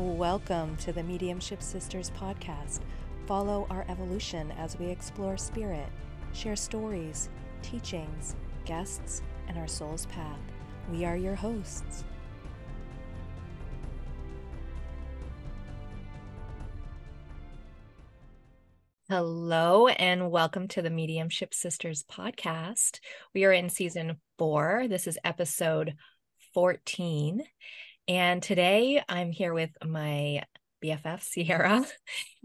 Welcome to the Mediumship Sisters Podcast. Follow our evolution as we explore spirit, share stories, teachings, guests, and our soul's path. We are your hosts. Hello, and welcome to the Mediumship Sisters Podcast. We are in season 4. This is episode 14. And today I'm here with my BFF, Ciarra,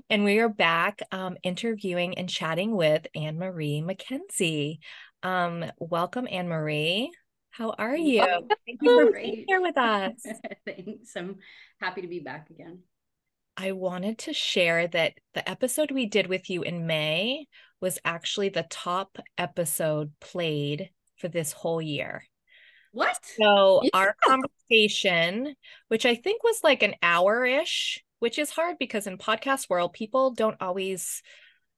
and we are back interviewing and chatting with Anne-Marie McKenzie. Welcome, Anne-Marie. How are you? Welcome. Thank you for being here with us. Thanks. I'm happy to be back again. I wanted to share that the episode we did with you in May was actually the top episode played for this whole year. What? So yeah. Our conversation, which I think was like an hour-ish, which is hard because in podcast world, people don't always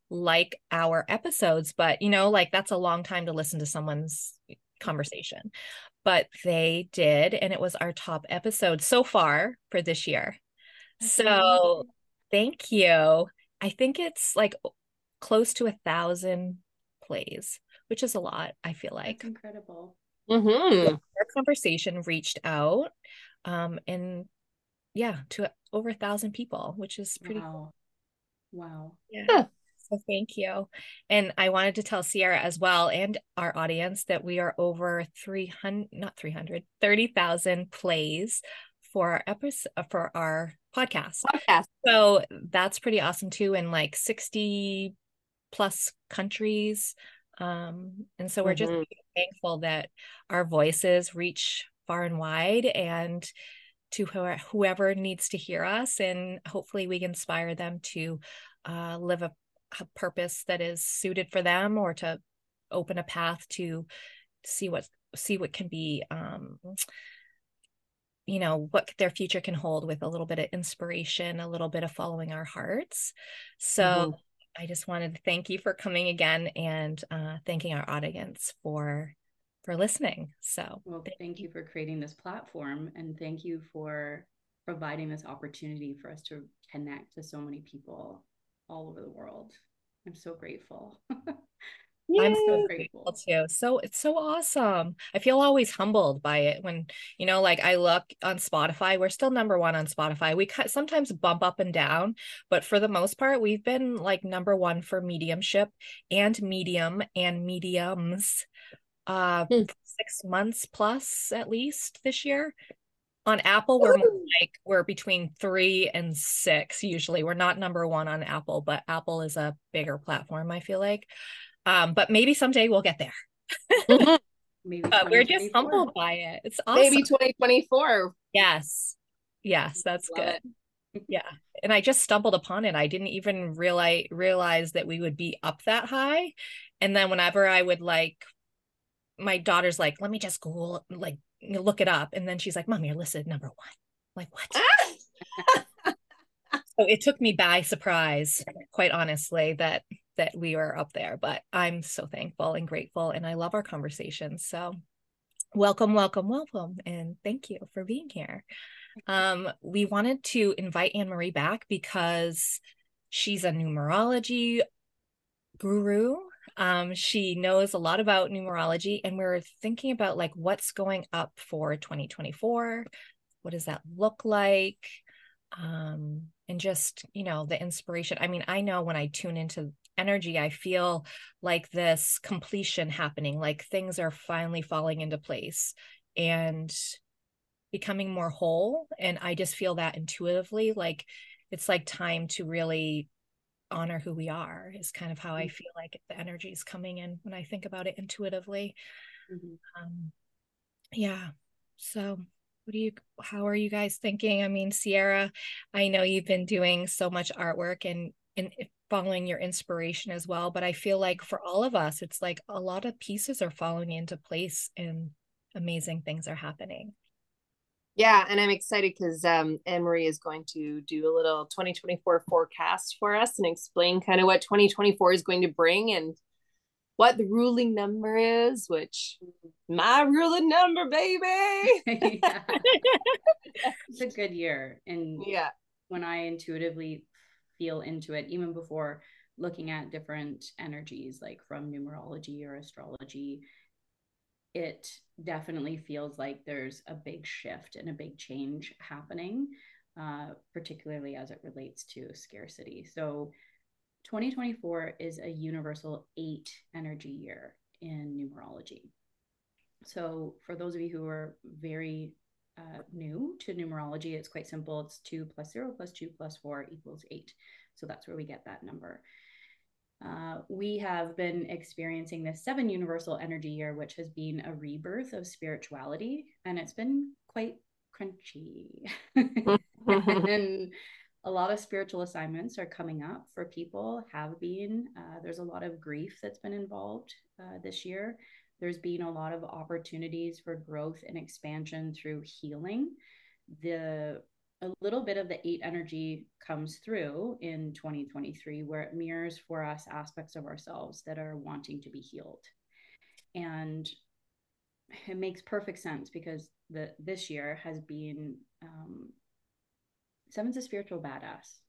like our episodes, but you know, like that's a long time to listen to someone's conversation, but they did. And it was our top episode so far for this year. So thank you. I think it's like close to 1,000 plays, which is a lot, I feel like. That's incredible. Mm-hmm. Our conversation reached out to over 1,000 people, which is pretty cool. Wow. Yeah. Huh. So thank you. And I wanted to tell Ciarra as well and our audience that we are over 30,000 plays for our episode, for our podcast. So that's pretty awesome too, in like 60 plus countries. And so we're just thankful that our voices reach far and wide and to whoever needs to hear us. And hopefully we inspire them to live a purpose that is suited for them, or to open a path to see what can be, you know, what their future can hold, with a little bit of inspiration, a little bit of following our hearts. So I just wanted to thank you for coming again and thanking our audience for listening. So thank you for creating this platform, and thank you for providing this opportunity for us to connect to so many people all over the world. I'm so grateful. I'm so grateful too. So it's so awesome. I feel always humbled by it when, you know, like I look on Spotify, we're still number 1 on Spotify. We sometimes bump up and down, but for the most part, we've been like number 1 for mediumship and medium and mediums, 6 months plus at least this year. On Apple, we're between 3 and 6. Usually we're not number 1 on Apple, but Apple is a bigger platform, I feel like. But maybe someday we'll get there. Maybe we're just humbled by it. It's awesome. Maybe 2024. Yes, that's good. Yeah. And I just stumbled upon it. I didn't even realize that we would be up that high. And then whenever I would, like, my daughter's like, let me just Google, like, look it up. And then she's like, Mom, you're listed number 1. I'm like, what? So it took me by surprise, quite honestly, that we are up there, but I'm so thankful and grateful, and I love our conversations. So welcome. And thank you for being here. We wanted to invite Anne-Marie back because she's a numerology guru. She knows a lot about numerology, and we're thinking about like what's going up for 2024. What does that look like? And just, you know, the inspiration. I mean, I know when I tune into energy, I feel like this completion happening, like things are finally falling into place and becoming more whole. And I just feel that intuitively, like it's like time to really honor who we are, is kind of how I feel like the energy is coming in when I think about it intuitively. So how are you guys thinking? I mean, Ciarra, I know you've been doing so much artwork and following your inspiration as well, but I feel like for all of us, it's like a lot of pieces are falling into place and amazing things are happening. Yeah. And I'm excited because Anne-Marie is going to do a little 2024 forecast for us and explain kind of what 2024 is going to bring and what the ruling number is, which my ruling number, baby. It's a good year. And when I intuitively feel into it, even before looking at different energies, like from numerology or astrology, it definitely feels like there's a big shift and a big change happening, particularly as it relates to scarcity. So 2024 is a universal 8 energy year in numerology. So for those of you who are very new to numerology, it's quite simple. It's 2 + 0 + 2 + 4 = 8. So that's where we get that number. We have been experiencing this 7 universal energy year, which has been a rebirth of spirituality, and it's been quite crunchy. And a lot of spiritual assignments are coming up for people, have been. There's a lot of grief that's been involved this year. There's been a lot of opportunities for growth and expansion through healing. A little bit of the 8 energy comes through in 2023, where it mirrors for us aspects of ourselves that are wanting to be healed. And it makes perfect sense because this year has been, 7's a spiritual badass.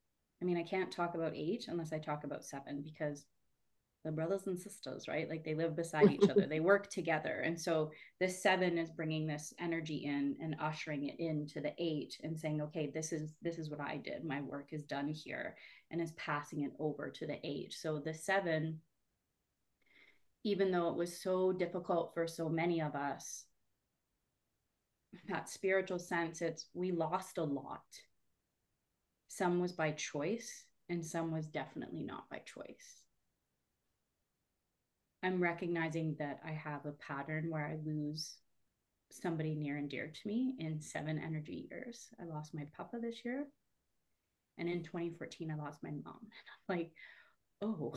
I mean, I can't talk about 8 unless I talk about 7, because the brothers and sisters, right? Like, they live beside each other, they work together. And so this 7 is bringing this energy in and ushering it into the 8 and saying, okay, this is what I did. My work is done here, and is passing it over to the 8. So the 7, even though it was so difficult for so many of us, that spiritual sense, we lost a lot. Some was by choice and some was definitely not by choice. I'm recognizing that I have a pattern where I lose somebody near and dear to me in 7 energy years. I lost my papa this year, and in 2014, I lost my mom. And I'm like, oh,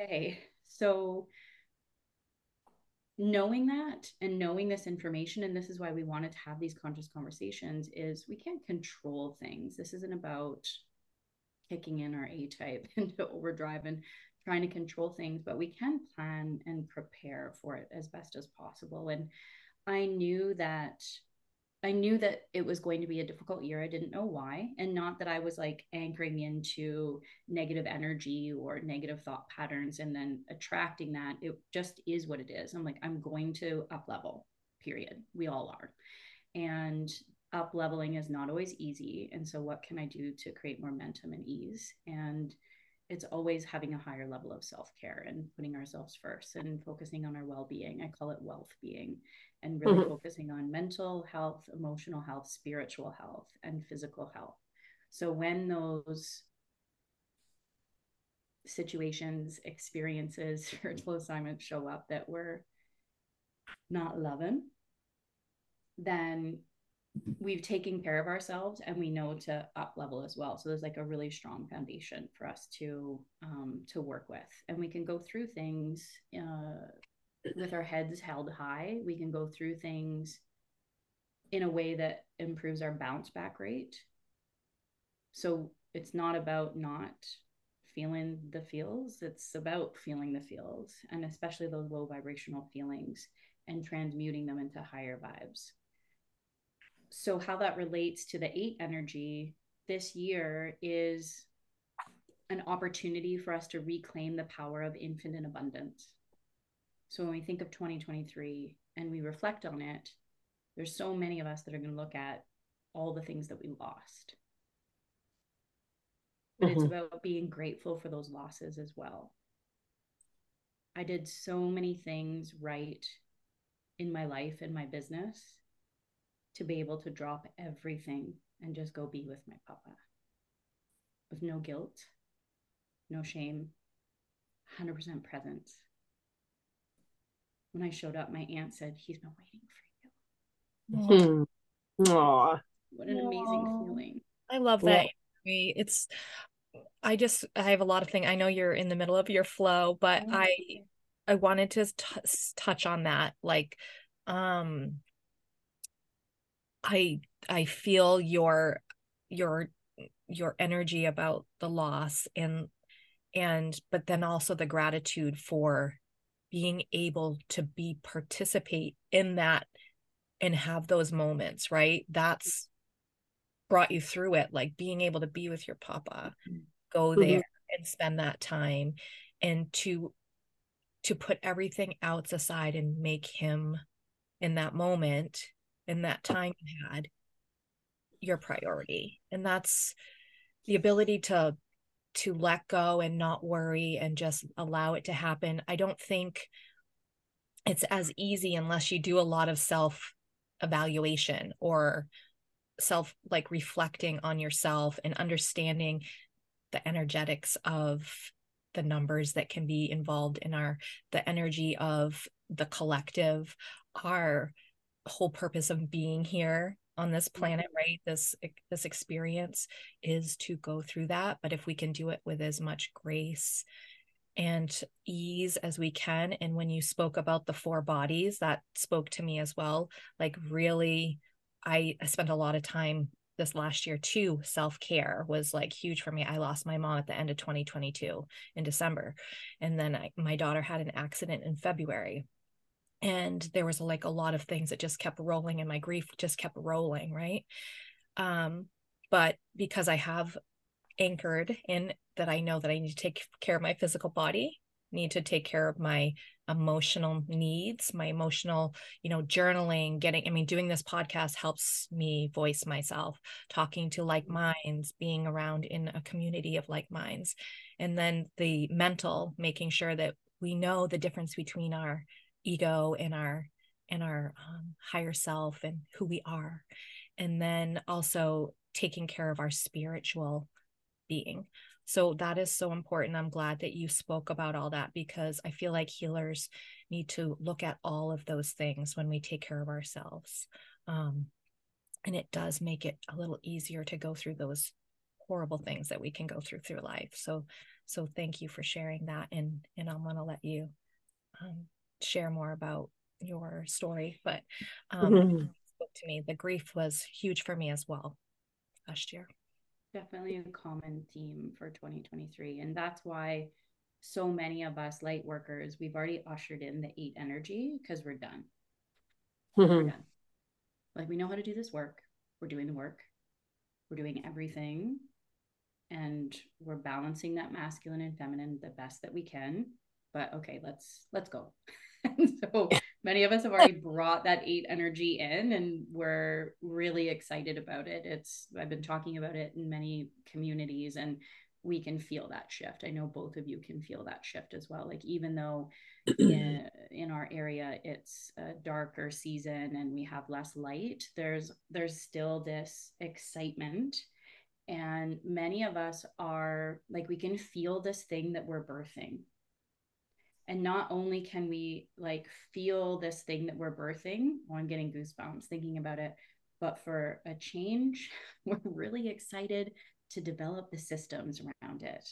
okay. So knowing that and knowing this information, and this is why we wanted to have these conscious conversations, is we can't control things. This isn't about kicking in our A-type into overdrive and trying to control things, but we can plan and prepare for it as best as possible. And I knew that it was going to be a difficult year. I didn't know why. And not that I was like anchoring into negative energy or negative thought patterns and then attracting that. It just is what it is. I'm like, I'm going to up level, period. We all are. And up leveling is not always easy. And so what can I do to create momentum and ease? And it's always having a higher level of self-care and putting ourselves first and focusing on our well-being. I call it wealth being, and really focusing on mental health, emotional health, spiritual health, and physical health. So when those situations, experiences, spiritual assignments show up that we're not loving, then we've taken care of ourselves, and we know to up level as well. So there's like a really strong foundation for us to work with, and we can go through things with our heads held high. We can go through things in a way that improves our bounce back rate. So it's not about not feeling the feels. It's about feeling the feels, and especially those low vibrational feelings, and transmuting them into higher vibes. So how that relates to the 8 energy this year is an opportunity for us to reclaim the power of infinite abundance. So when we think of 2023 and we reflect on it, there's so many of us that are going to look at all the things that we lost. And it's about being grateful for those losses as well. I did so many things right in my life and my business to be able to drop everything and just go be with my papa with no guilt, no shame, 100% presence. When I showed up, my aunt said, "He's been waiting for you." Aww. What an amazing feeling. I love that. It's, I have a lot of things. I know you're in the middle of your flow, but I wanted to touch on that. Like, I feel your energy about the loss and but then also the gratitude for being able to participate in that and have those moments, right? That's brought you through it, like being able to be with your papa, go there and spend that time, and to put everything else aside and make him, in that moment, in that time you had, your priority. And that's the ability to let go and not worry and just allow it to happen. I don't think it's as easy unless you do a lot of self-evaluation or self, like reflecting on yourself and understanding the energetics of the numbers that can be involved in the energy of the collective, our whole purpose of being here on this planet, right? This experience is to go through that. But if we can do it with as much grace and ease as we can. And when you spoke about the four bodies, that spoke to me as well. Like really, I spent a lot of time this last year too. Self-care was like huge for me. I lost my mom at the end of 2022 in December. And then my daughter had an accident in February. And there was like a lot of things that just kept rolling, and my grief just kept rolling, right? But because I have anchored in that, I know that I need to take care of my physical body, need to take care of my emotional needs, my emotional, journaling, doing this podcast helps me voice myself, talking to like minds, being around in a community of like minds. And then the mental, making sure that we know the difference between our ego and our higher self and who we are. And then also taking care of our spiritual being. So that is so important. I'm glad that you spoke about all that, because I feel like healers need to look at all of those things when we take care of ourselves. And it does make it a little easier to go through those horrible things that we can go through life. So thank you for sharing that. And I'm going to let you, share more about your story, but spoke to me. The grief was huge for me as well last year. Definitely a common theme for 2023, and that's why so many of us light workers, we've already ushered in the 8 energy, because we're done. Like, we know how to do this work, we're doing the work, we're doing everything, and we're balancing that masculine and feminine the best that we can. But okay, let's go. So many of us have already brought that 8 energy in, and we're really excited about it. I've been talking about it in many communities, and we can feel that shift. I know both of you can feel that shift as well. Like, even though in our area, it's a darker season and we have less light, there's still this excitement. And many of us are like, we can feel this thing that we're birthing. And not only can we like feel this thing that we're birthing, I'm getting goosebumps thinking about it, but for a change, we're really excited to develop the systems around it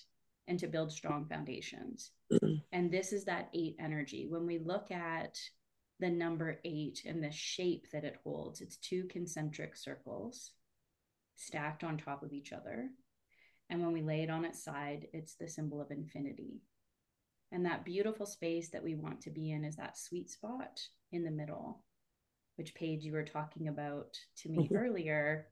and to build strong foundations. And this is that 8 energy. When we look at the number 8 and the shape that it holds, it's 2 concentric circles stacked on top of each other. And when we lay it on its side, it's the symbol of infinity. And that beautiful space that we want to be in is that sweet spot in the middle, which Paige, you were talking about to me earlier,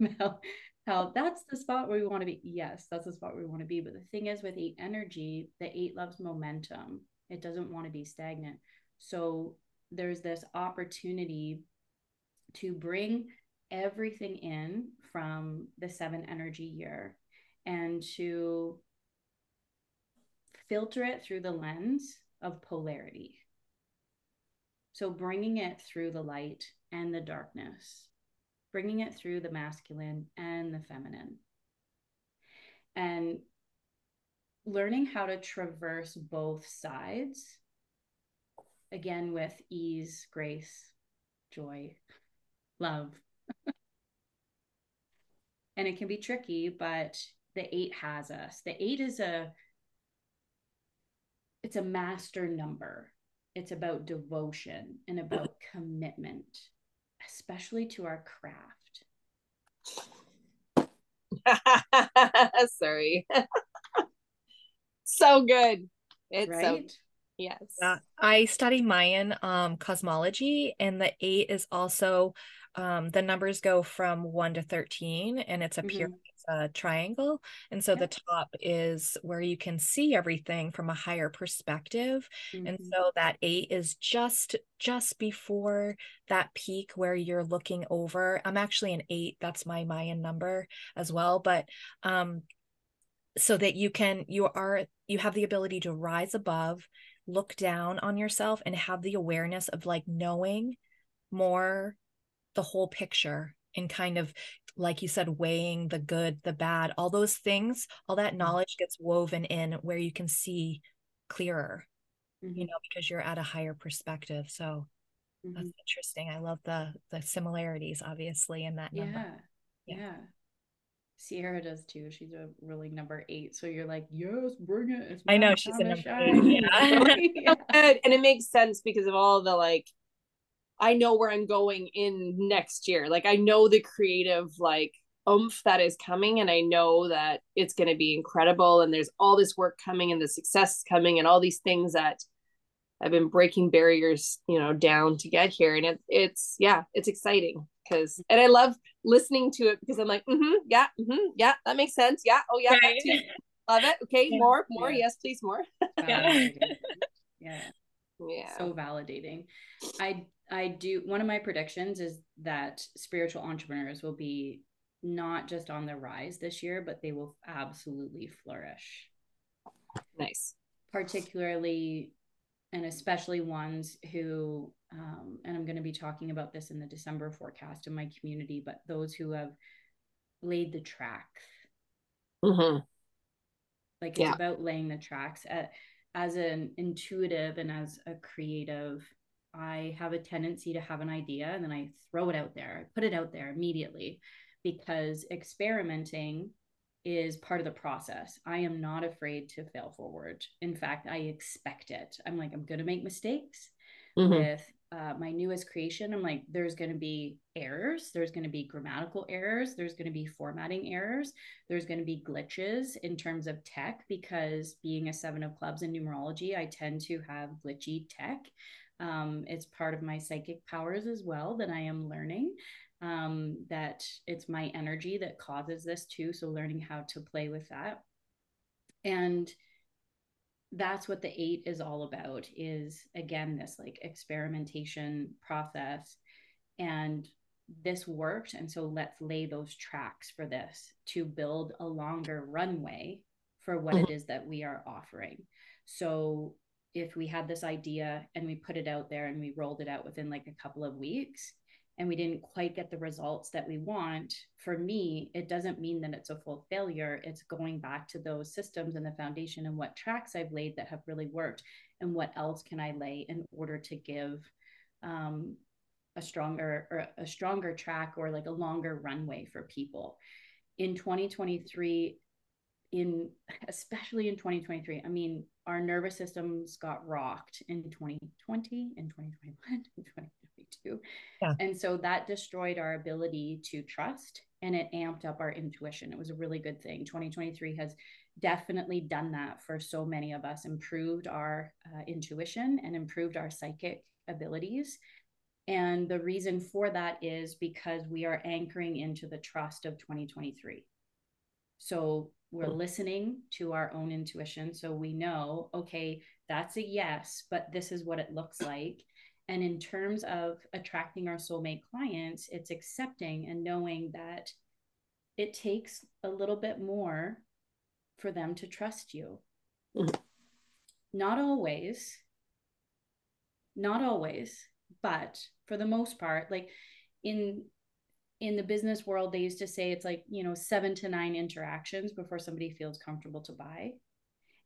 about how that's the spot where we want to be. Yes, that's the spot where we want to be. But the thing is, with 8 energy, the 8 loves momentum. It doesn't want to be stagnant. So there's this opportunity to bring everything in from the 7 energy year and to filter it through the lens of polarity. So bringing it through the light and the darkness, bringing it through the masculine and the feminine, and learning how to traverse both sides, again, with ease, grace, joy, love. And it can be tricky, but the 8 has us. The 8 is it's a master number. It's about devotion and about commitment, especially to our craft. Sorry. So good. It's right? Yes. I study Mayan cosmology, and the 8 is also the numbers go from 1 to 13, and it's a pyramid, triangle. And so the top is where you can see everything from a higher perspective. And so that 8 is just before that peak where you're looking over. I'm actually an 8. That's my Mayan number as well. But so that you have the ability to rise above, look down on yourself, and have the awareness of like knowing more the whole picture, and kind of, like you said, weighing the good, the bad, all those things, all that knowledge gets woven in where you can see clearer, you know, because you're at a higher perspective. So that's interesting. I love the similarities, obviously, in that number. Yeah. Ciarra does too. She's a really number 8. So you're like, yes, bring it. I know she's a number 8. Yeah. And it makes sense because of all the, like, I know where I'm going in next year. Like, I know the creative, like, oomph that is coming, and I know that it's going to be incredible. And there's all this work coming, and the success coming, and all these things that I've been breaking barriers, you know, down to get here. And it's exciting. And I love listening to it because I'm like, yeah, that makes sense. Yeah. Oh yeah. Right. That too. Love it. Okay. Yeah. More. Yeah. Yes, please. More. Yeah. Yeah. So validating. I do. One of my predictions is that spiritual entrepreneurs will be not just on the rise this year, but they will absolutely flourish. Nice. Particularly, and especially ones who, and I'm going to be talking about this in the December forecast in my community, but those who have laid the tracks, like it's about laying the tracks. As an intuitive and as a creative, I have a tendency to have an idea and then I throw it out there, I put it out there immediately, because experimenting is part of the process. I am not afraid to fail forward. In fact, I expect it. I'm like, I'm going to make mistakes with my newest creation. I'm like, there's going to be errors. There's going to be grammatical errors. There's going to be formatting errors. There's going to be glitches in terms of tech, because being a 7 of clubs in numerology, I tend to have glitchy tech. It's part of my psychic powers as well that I am learning. That it's my energy that causes this too. So learning how to play with that. And that's what the 8 is all about, is again, this like experimentation process, and this worked. And so let's lay those tracks for this to build a longer runway for what it is that we are offering. So if we had this idea and we put it out there and we rolled it out within like a couple of weeks, and we didn't quite get the results that we want, for me, it doesn't mean that it's a full failure. It's going back to those systems and the foundation and what tracks I've laid that have really worked, and what else can I lay in order to give a stronger track, or like a longer runway for people. In 2023, especially in 2023, I mean, our nervous systems got rocked in 2020, in 2021, in 2022. And so that destroyed our ability to trust, and it amped up our intuition. It was a really good thing. 2023 has definitely done that for so many of us, improved our intuition and improved our psychic abilities. And the reason for that is because we are anchoring into the trust of 2023. So we're listening to our own intuition. So we know, okay, that's a yes, but this is what it looks like. And in terms of attracting our soulmate clients, it's accepting and knowing that it takes a little bit more for them to trust you. Not always, but for the most part, like in the business world, they used to say it's like, you know, 7 to 9 interactions before somebody feels comfortable to buy.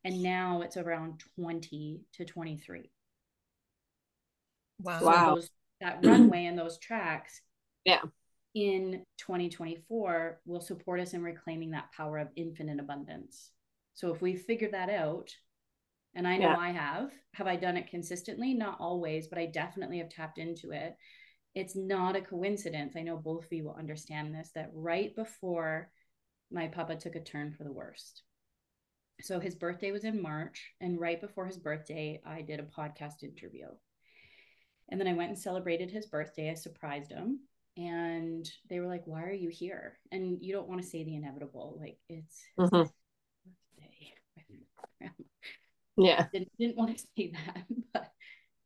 And now it's around 20 to 23. Wow. So that runway and those tracks in 2024 will support us in reclaiming that power of infinite abundance. So if we figure that out, and I know I have I done it consistently? Not always, but I definitely have tapped into it. It's not a coincidence. I know both of you will understand this, that right before my papa took a turn for the worst, So his birthday was in March, and right before his birthday, I did a podcast interview. And then I went and celebrated his birthday. I surprised him. And they were like, why are you here? And you don't want to say the inevitable. Like, it's mm-hmm. birthday. Yeah. Didn't want to say that, but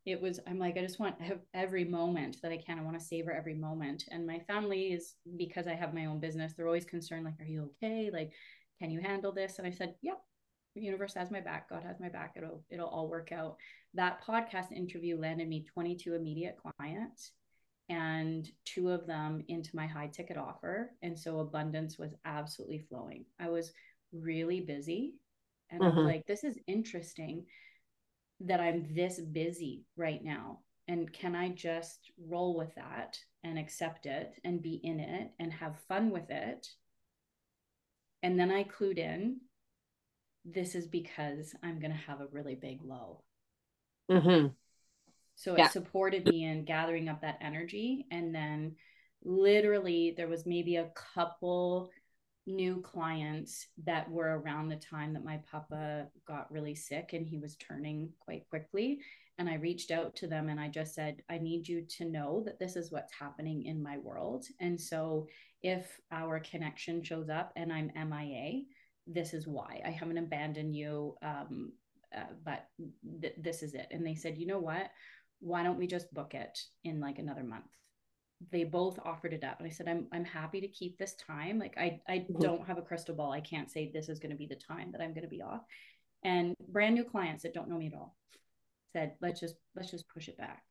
it was, I'm like, I just want to have every moment that I can. I want to savor every moment. And my family is, because I have my own business, they're always concerned, like, are you okay? Like, can you handle this? And I said, yep. The universe has my back. God has my back. It'll all work out. That podcast interview landed me 22 immediate clients and 2 of them into my high ticket offer. And so abundance was absolutely flowing. I was really busy. And mm-hmm. I was like, this is interesting that I'm this busy right now. And can I just roll with that and accept it and be in it and have fun with it? And then I clued in, this is because I'm going to have a really big low. Mm-hmm. So it supported me in gathering up that energy. And then literally there was maybe a couple new clients that were around the time that my papa got really sick and he was turning quite quickly. And I reached out to them and I just said, I need you to know that this is what's happening in my world. And so if our connection shows up and I'm MIA, this is why. I haven't abandoned you, but this is it. And they said, you know what, why don't we just book it in like another month? They both offered it up. And I said, I'm happy to keep this time. Like I don't have a crystal ball. I can't say this is going to be the time that I'm going to be off. And brand new clients that don't know me at all said, let's just push it back.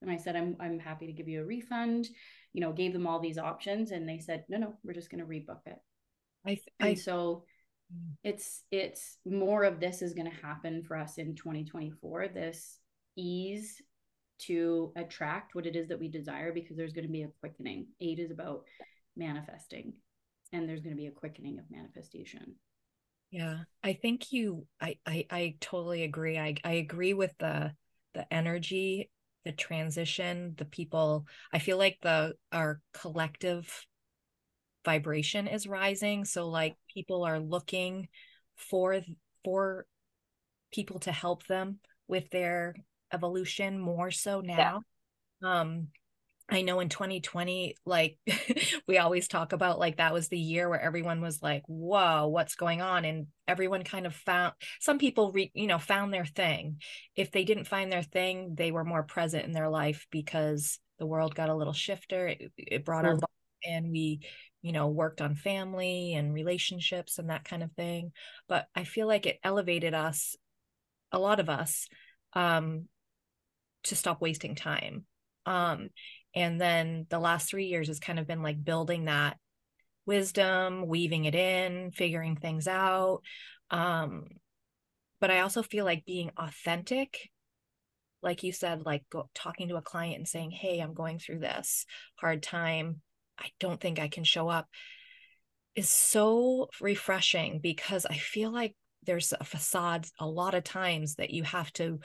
And I said, I'm happy to give you a refund, you know, gave them all these options. And they said, no, we're just going to rebook it. So it's more of this is going to happen for us in 2024, this ease to attract what it is that we desire, because there's going to be a quickening. 8 is about manifesting, and there's going to be a quickening of manifestation. Yeah. I think I totally agree. I agree with the energy, the transition, the people. I feel like our collective vibration is rising, so like people are looking for people to help them with their evolution more so now. Yeah. I know in 2020, like we always talk about, like that was the year where everyone was like, whoa, what's going on? And everyone kind of found, some people found their thing. If they didn't find their thing, they were more present in their life because the world got a little shifter. It brought our body, and we worked on family and relationships and that kind of thing. But I feel like it elevated us, a lot of us, to stop wasting time. And then the last 3 years has kind of been like building that wisdom, weaving it in, figuring things out. But I also feel like being authentic, like you said, like talking to a client and saying, hey, I'm going through this hard time. I don't think I can show up, is so refreshing, because I feel like there's a facade a lot of times that you have to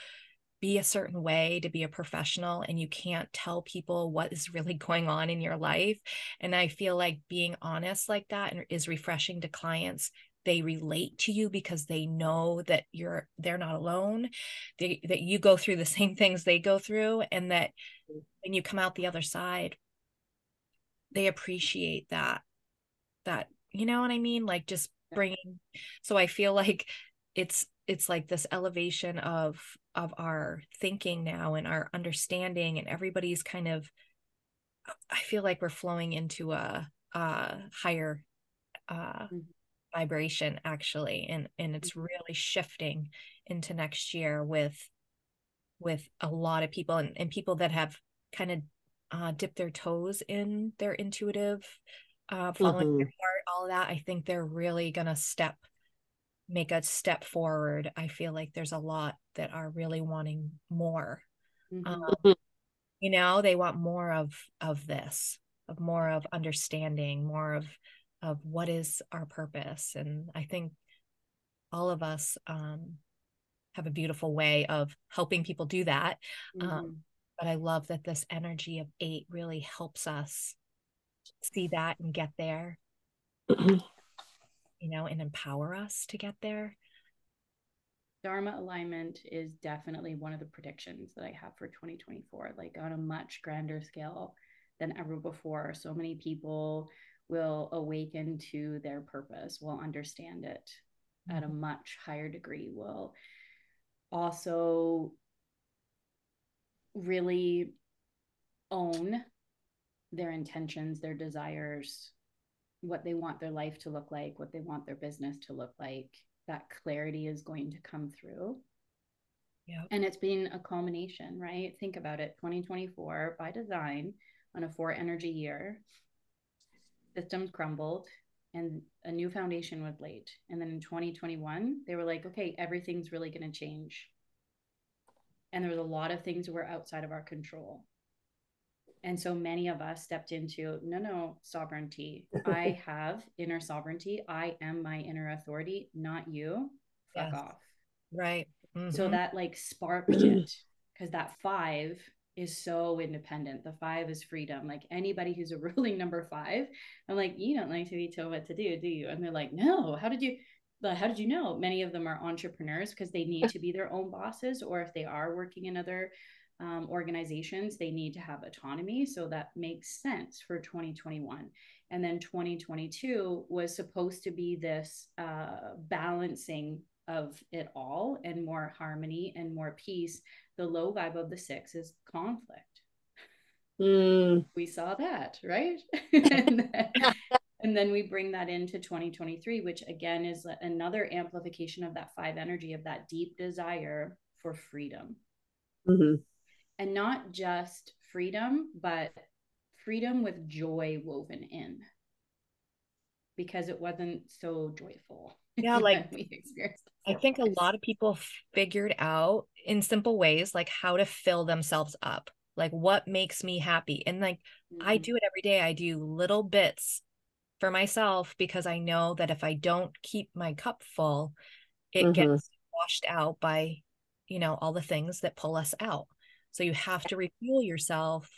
be a certain way to be a professional, and you can't tell people what is really going on in your life. And I feel like being honest like that is refreshing to clients. They relate to you because they know that they're not alone, that you go through the same things they go through, and that when you come out the other side, they appreciate that, you know what I mean? Like just bringing, so I feel like it's like this elevation of our thinking now and our understanding, and everybody's kind of, I feel like we're flowing into a higher vibration actually. And it's really shifting into next year with a lot of people and people that have kind of dip their toes in their intuitive, following their heart, all that. I think they're really going to make a step forward. I feel like there's a lot that are really wanting more, they want more of this, of more of understanding, more of what is our purpose. And I think all of us, have a beautiful way of helping people do that. But I love that this energy of 8 really helps us see that and get there, and empower us to get there. Dharma alignment is definitely one of the predictions that I have for 2024, like on a much grander scale than ever before. So many people will awaken to their purpose, will understand it at a much higher degree, will also really own their intentions, their desires, what they want their life to look like, what they want their business to look like. That clarity is going to come through. Yeah. And it's been a culmination, right? Think about it. 2024 by design on a 4 energy year, systems crumbled and a new foundation was laid. And then in 2021, they were like, okay, everything's really going to change. And there was a lot of things that were outside of our control. And so many of us stepped into, no, sovereignty. I have inner sovereignty. I am my inner authority, not you. Fuck off. Right. Mm-hmm. So that like sparked it, because that 5 is so independent. The 5 is freedom. Like anybody who's a ruling number 5, I'm like, you don't like to be told what to do, do you? And they're like, no, how did you know? Many of them are entrepreneurs because they need to be their own bosses, or if they are working in other organizations, they need to have autonomy. So that makes sense for 2021. And then 2022 was supposed to be this balancing of it all and more harmony and more peace. The low vibe of the 6 is conflict. We saw that, right? And then we bring that into 2023, which again is another amplification of that 5 energy of that deep desire for freedom. Mm-hmm. And not just freedom, but freedom with joy woven in, because it wasn't so joyful. Yeah, like we experienced. I think a lot of people figured out in simple ways, like how to fill themselves up, like what makes me happy. And like, I do it every day. I do little bits for myself because I know that if I don't keep my cup full, it gets washed out by, you know, all the things that pull us out. So you have to refuel yourself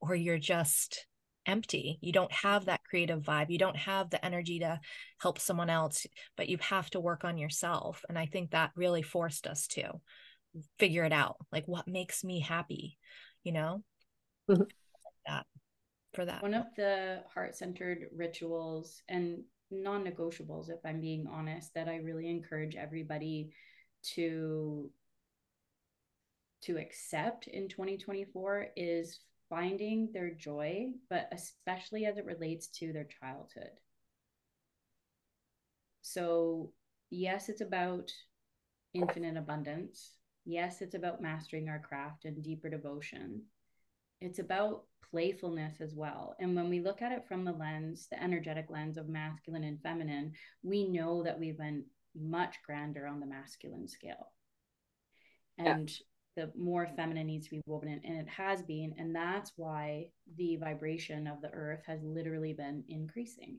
or you're just empty. You don't have that creative vibe. You don't have the energy to help someone else, but you have to work on yourself. And I think that really forced us to figure it out. Like what makes me happy, you know, like that for that. One of the heart-centered rituals and non-negotiables, if I'm being honest, that I really encourage everybody to accept in 2024 is finding their joy, but especially as it relates to their childhood. So yes, it's about infinite abundance. Yes, it's about mastering our craft and deeper devotion. It's about playfulness as well. And when we look at it from the lens, the energetic lens of masculine and feminine, we know that we've been much grander on the masculine scale. And the more feminine needs to be woven in, and it has been. And that's why the vibration of the earth has literally been increasing,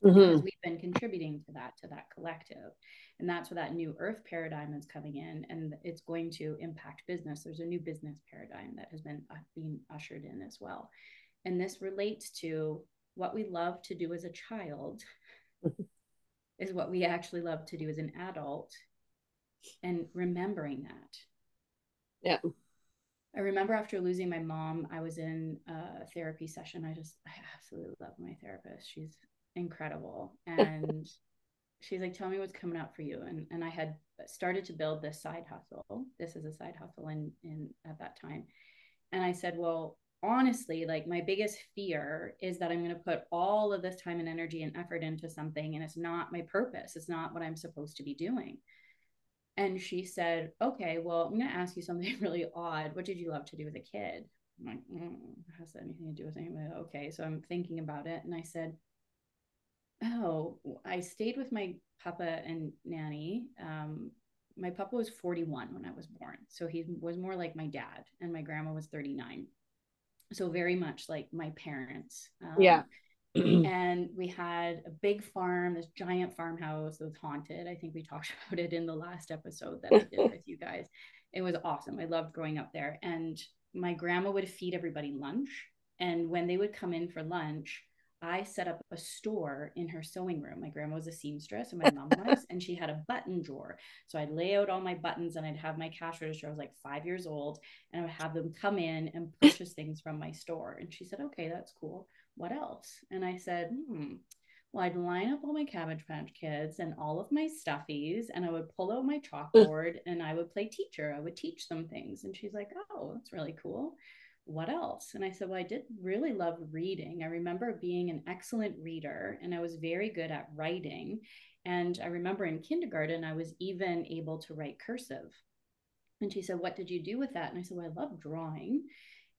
because we've been contributing to that collective. And that's where that new earth paradigm is coming in, and it's going to impact business. There's a new business paradigm that has been being ushered in as well. And this relates to what we love to do as a child is what we actually love to do as an adult, and remembering that. Yeah. I remember after losing my mom, I was in a therapy session. I absolutely love my therapist. She's incredible. And she's like, tell me what's coming up for you. And I had started to build this side hustle. This is a side hustle in at that time. And I said, well, honestly, like my biggest fear is that I'm going to put all of this time and energy and effort into something, and it's not my purpose. It's not what I'm supposed to be doing. And she said, okay, well, I'm going to ask you something really odd. What did you love to do as a kid? I'm like, has that anything to do with anything? Okay. So I'm thinking about it. And I said, oh, I stayed with my papa and nanny. My papa was 41 when I was born. So he was more like my dad, and my grandma was 39. So very much like my parents. And we had a big farm, this giant farmhouse that was haunted. I think we talked about it in the last episode that I did with you guys. It was awesome. I loved growing up there. And my grandma would feed everybody lunch. And when they would come in for lunch, I set up a store in her sewing room. My grandma was a seamstress and my mom was, and she had a button drawer. So I'd lay out all my buttons and I'd have my cash register. I was like 5 years old, and I would have them come in and purchase things from my store. And she said, okay, that's cool. What else? And I said, well, I'd line up all my Cabbage Patch Kids and all of my stuffies, and I would pull out my chalkboard and I would play teacher. I would teach them things. And she's like, oh, that's really cool. What else? And I said, well, I did really love reading. I remember being an excellent reader, and I was very good at writing. And I remember in kindergarten, I was even able to write cursive. And she said, what did you do with that? And I said, well, I love drawing.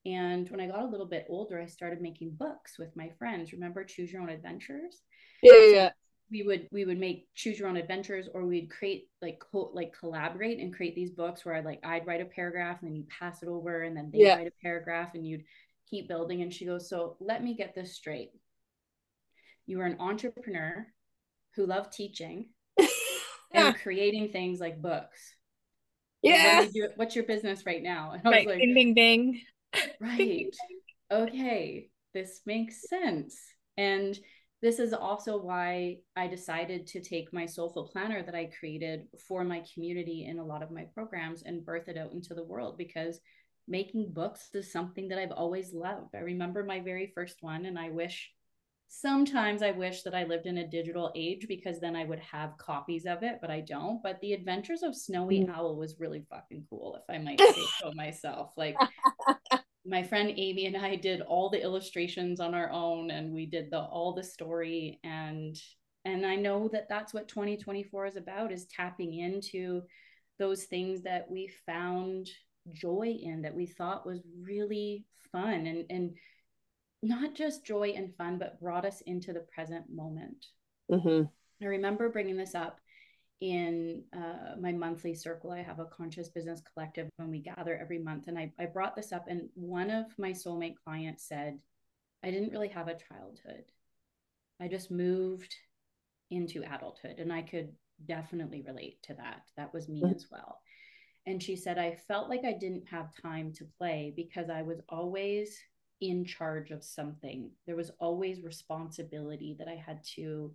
And when I got a little bit older, I started making books with my friends. Remember Choose Your Own Adventures? Yeah. We would make Choose Your Own Adventures, or we'd create collaborate and create these books where I'd write a paragraph and then you pass it over, and then they write a paragraph and you'd keep building. And she goes, so let me get this straight. You are an entrepreneur who loved teaching and creating things like books. Yeah. What's your business right now? And I was like, ding, ding, ding. Right. Ding, ding, ding. Okay. This makes sense. And this is also why I decided to take my Soulful Planner that I created for my community in a lot of my programs and birth it out into the world, because making books is something that I've always loved. I remember my very first one, and I wish that I lived in a digital age, because then I would have copies of it, but I don't. But The Adventures of Snowy Owl was really fucking cool, if I might say so myself. My friend Amy and I did all the illustrations on our own, and we did all the story. And I know that that's what 2024 is about, is tapping into those things that we found joy in, that we thought was really fun, and not just joy and fun, but brought us into the present moment. Mm-hmm. I remember bringing this up in my monthly circle. I have a conscious business collective when we gather every month, and I brought this up, and one of my soulmate clients said, I didn't really have a childhood. I just moved into adulthood. And I could definitely relate to that. That was me as well. And she said, I felt like I didn't have time to play because I was always in charge of something. There was always responsibility that I had to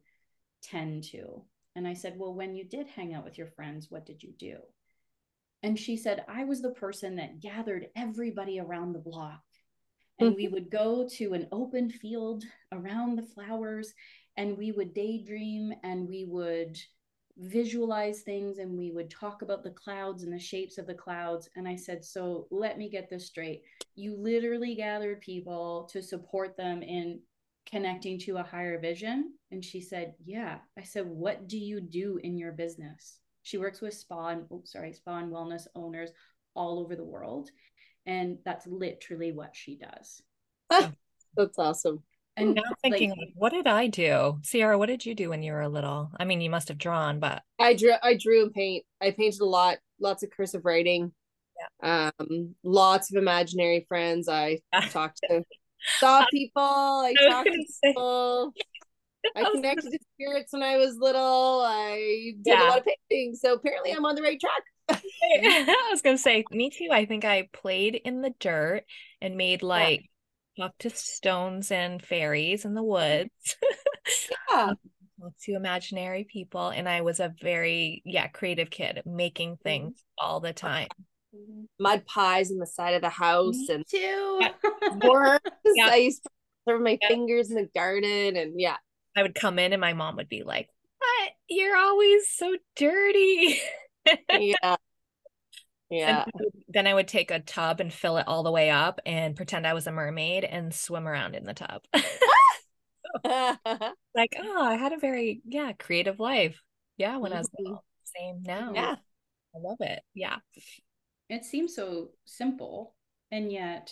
tend to. And I said, well, when you did hang out with your friends, what did you do? And she said, I was the person that gathered everybody around the block. And we would go to an open field around the flowers, and we would daydream, and we would visualize things, and we would talk about the clouds and the shapes of the clouds. And I said, so let me get this straight. You literally gathered people to support them in connecting to a higher vision? And she said, yeah. I said, what do you do in your business? She works with spa and wellness owners all over the world. And that's literally what she does. That's awesome. And now thinking, what did I do? Ciarra, what did you do when you were little? I mean, you must have drawn, but I drew and paint. I painted a lot, lots of cursive writing. Yeah. Lots of imaginary friends I talked to. Saw people. I talked to people. I connected to spirits when I was little. I did a lot of painting. So apparently I'm on the right track. I was going to say, me too. I think I played in the dirt and made talked to stones and fairies in the woods. To imaginary people. And I was a very, creative kid, making things all the time. Mud pies on the side of the house. Me and too. Worms. Yeah. I used to throw my fingers in the garden, and I would come in and my mom would be like, what? You're always so dirty. Yeah. And then I would take a tub and fill it all the way up and pretend I was a mermaid and swim around in the tub. I had a very creative life. Yeah, when I was little. Same now. Yeah. I love it. Yeah. It seems so simple, and yet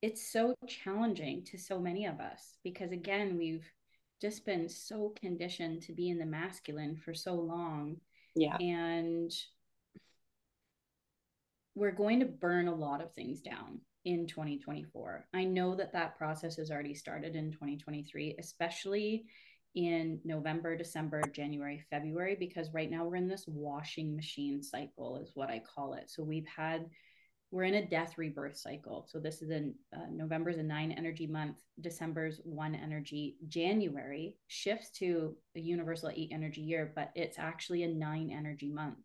it's so challenging to so many of us, because again, we've just been so conditioned to be in the masculine for so long. Yeah. And we're going to burn a lot of things down in 2024. I know that process has already started in 2023, especially in November, December, January, February, because right now we're in this washing machine cycle is what I call it. So we've had We're in a death rebirth cycle. So this is in November's a 9 energy month, December's 1 energy, January shifts to a universal 8 energy year, but it's actually a 9 energy month.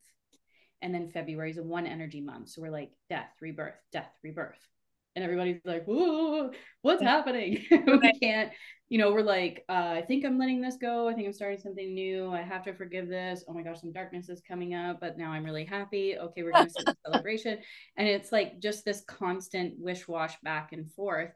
And then February's a 1 energy month. So we're like death, rebirth. And everybody's like, whoa, what's happening? We can't, you know, we're like, I think I'm letting this go. I think I'm starting something new. I have to forgive this. Oh my gosh, some darkness is coming up, but now I'm really happy. Okay, we're going to sit in celebration. And it's like just this constant wish-wash back and forth.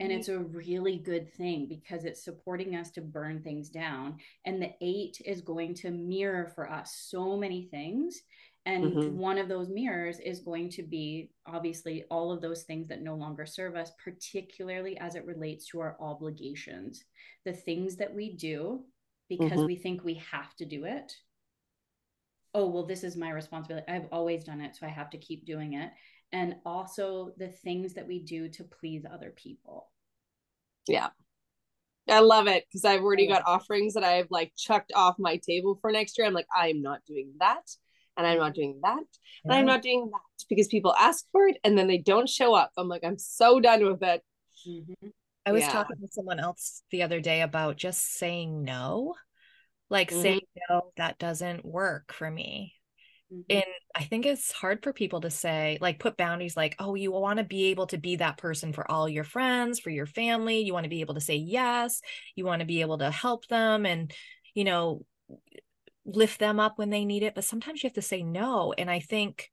And it's a really good thing because it's supporting us to burn things down. And the 8 is going to mirror for us so many things. And one of those mirrors is going to be obviously all of those things that no longer serve us, particularly as it relates to our obligations, the things that we do because we think we have to do it. Oh, well, this is my responsibility. I've always done it, so I have to keep doing it. And also the things that we do to please other people. Yeah. I love it because I've already got offerings that I've like chucked off my table for next year. I'm like, I'm not doing that. And I'm not doing that. And I'm not doing that because people ask for it and then they don't show up. I'm like, I'm so done with it. I was talking to someone else the other day about just saying no, like saying no, that doesn't work for me. And I think it's hard for people to say, like, put boundaries, like, oh, you want to be able to be that person for all your friends, for your family. You want to be able to say yes. You want to be able to help them and, you know, lift them up when they need it. But sometimes you have to say no. And I think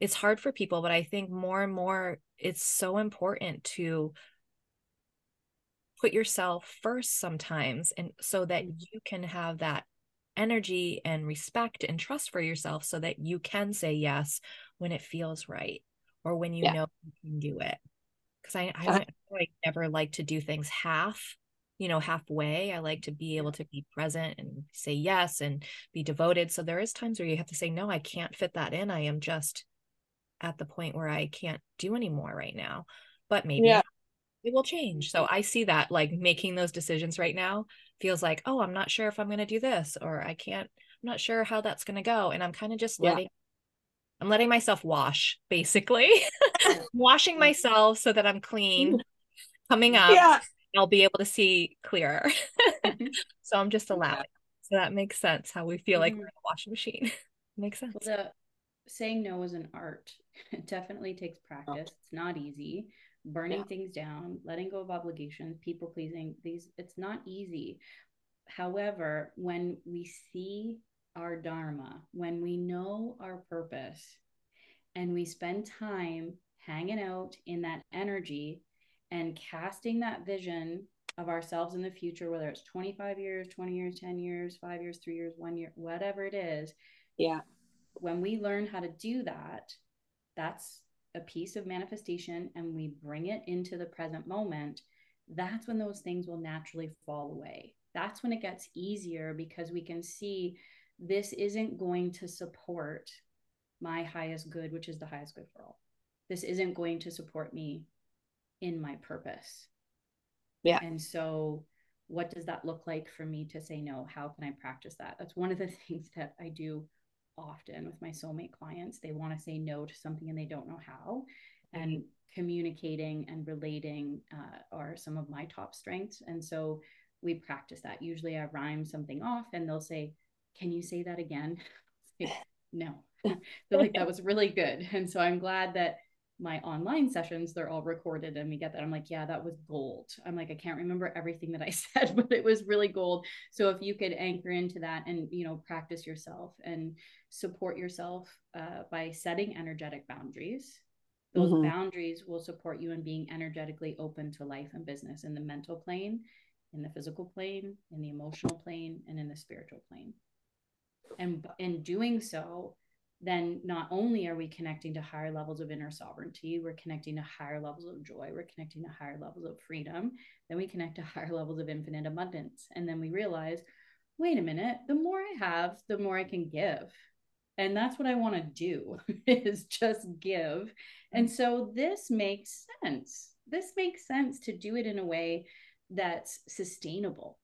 it's hard for people, but I think more and more it's so important to put yourself first sometimes. And so that you can have that energy and respect and trust for yourself so that you can say yes when it feels right or when you know you can do it. Because I never like to do things half, you know, halfway. I like to be able to be present and say yes and be devoted. So there is times where you have to say, no, I can't fit that in. I am just at the point where I can't do anymore right now, but maybe it will change. So I see that, like, making those decisions right now feels like, oh, I'm not sure if I'm going to do this, or I'm not sure how that's going to go. And I'm kind of just letting myself wash, basically washing myself so that I'm clean coming up. Yeah. I'll be able to see clearer. So I'm just allowing. So that makes sense how we feel like we're in a washing machine. Makes sense. Well, the saying no is an art. It definitely takes practice. It's not easy. Burning things down, letting go of obligations, people pleasing, these, it's not easy. However, when we see our dharma, when we know our purpose, and we spend time hanging out in that energy and casting that vision of ourselves in the future, whether it's 25 years, 20 years, 10 years, 5 years, 3 years, 1 year, whatever it is. Yeah. When we learn how to do that, that's a piece of manifestation, and we bring it into the present moment. That's when those things will naturally fall away. That's when it gets easier because we can see this isn't going to support my highest good, which is the highest good for all. This isn't going to support me in my purpose. Yeah. And so what does that look like for me to say no? How can I practice that? That's one of the things that I do often with my soulmate clients. They want to say no to something and they don't know how. And communicating and relating are some of my top strengths. And so we practice that. Usually I rhyme something off and they'll say, can you say that again? Like, no. They're like, that was really good. And so I'm glad that my online sessions, they're all recorded and we get that. I'm like, yeah, that was gold. I'm like, I can't remember everything that I said, but it was really gold. So if you could anchor into that and, you know, practice yourself and support yourself by setting energetic boundaries, those boundaries will support you in being energetically open to life and business in the mental plane, in the physical plane, in the emotional plane, and in the spiritual plane. And in doing so, then not only are we connecting to higher levels of inner sovereignty, we're connecting to higher levels of joy, we're connecting to higher levels of freedom, then we connect to higher levels of infinite abundance. And then we realize, wait a minute, the more I have, the more I can give. And that's what I want to do, is just give. And so this makes sense. This makes sense to do it in a way that's sustainable.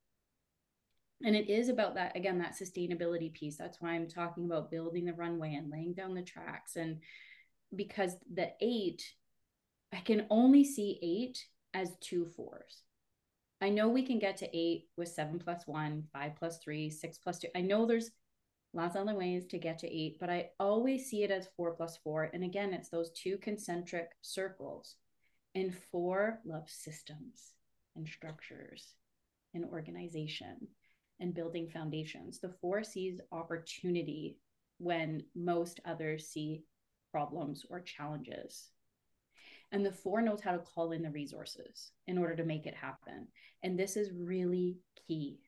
And it is about that, again, that sustainability piece. That's why I'm talking about building the runway and laying down the tracks and because the 8, I can only see 8 as 2 fours. I know we can get to 8 with 7 plus 1, 5 plus 3, 6 plus 2. I know there's lots of other ways to get to 8, but I always see it as 4 plus 4. And again, it's those 2 concentric circles. And 4 loves systems and structures and organization and building foundations. The 4 sees opportunity when most others see problems or challenges. And the 4 knows how to call in the resources in order to make it happen. And this is really key.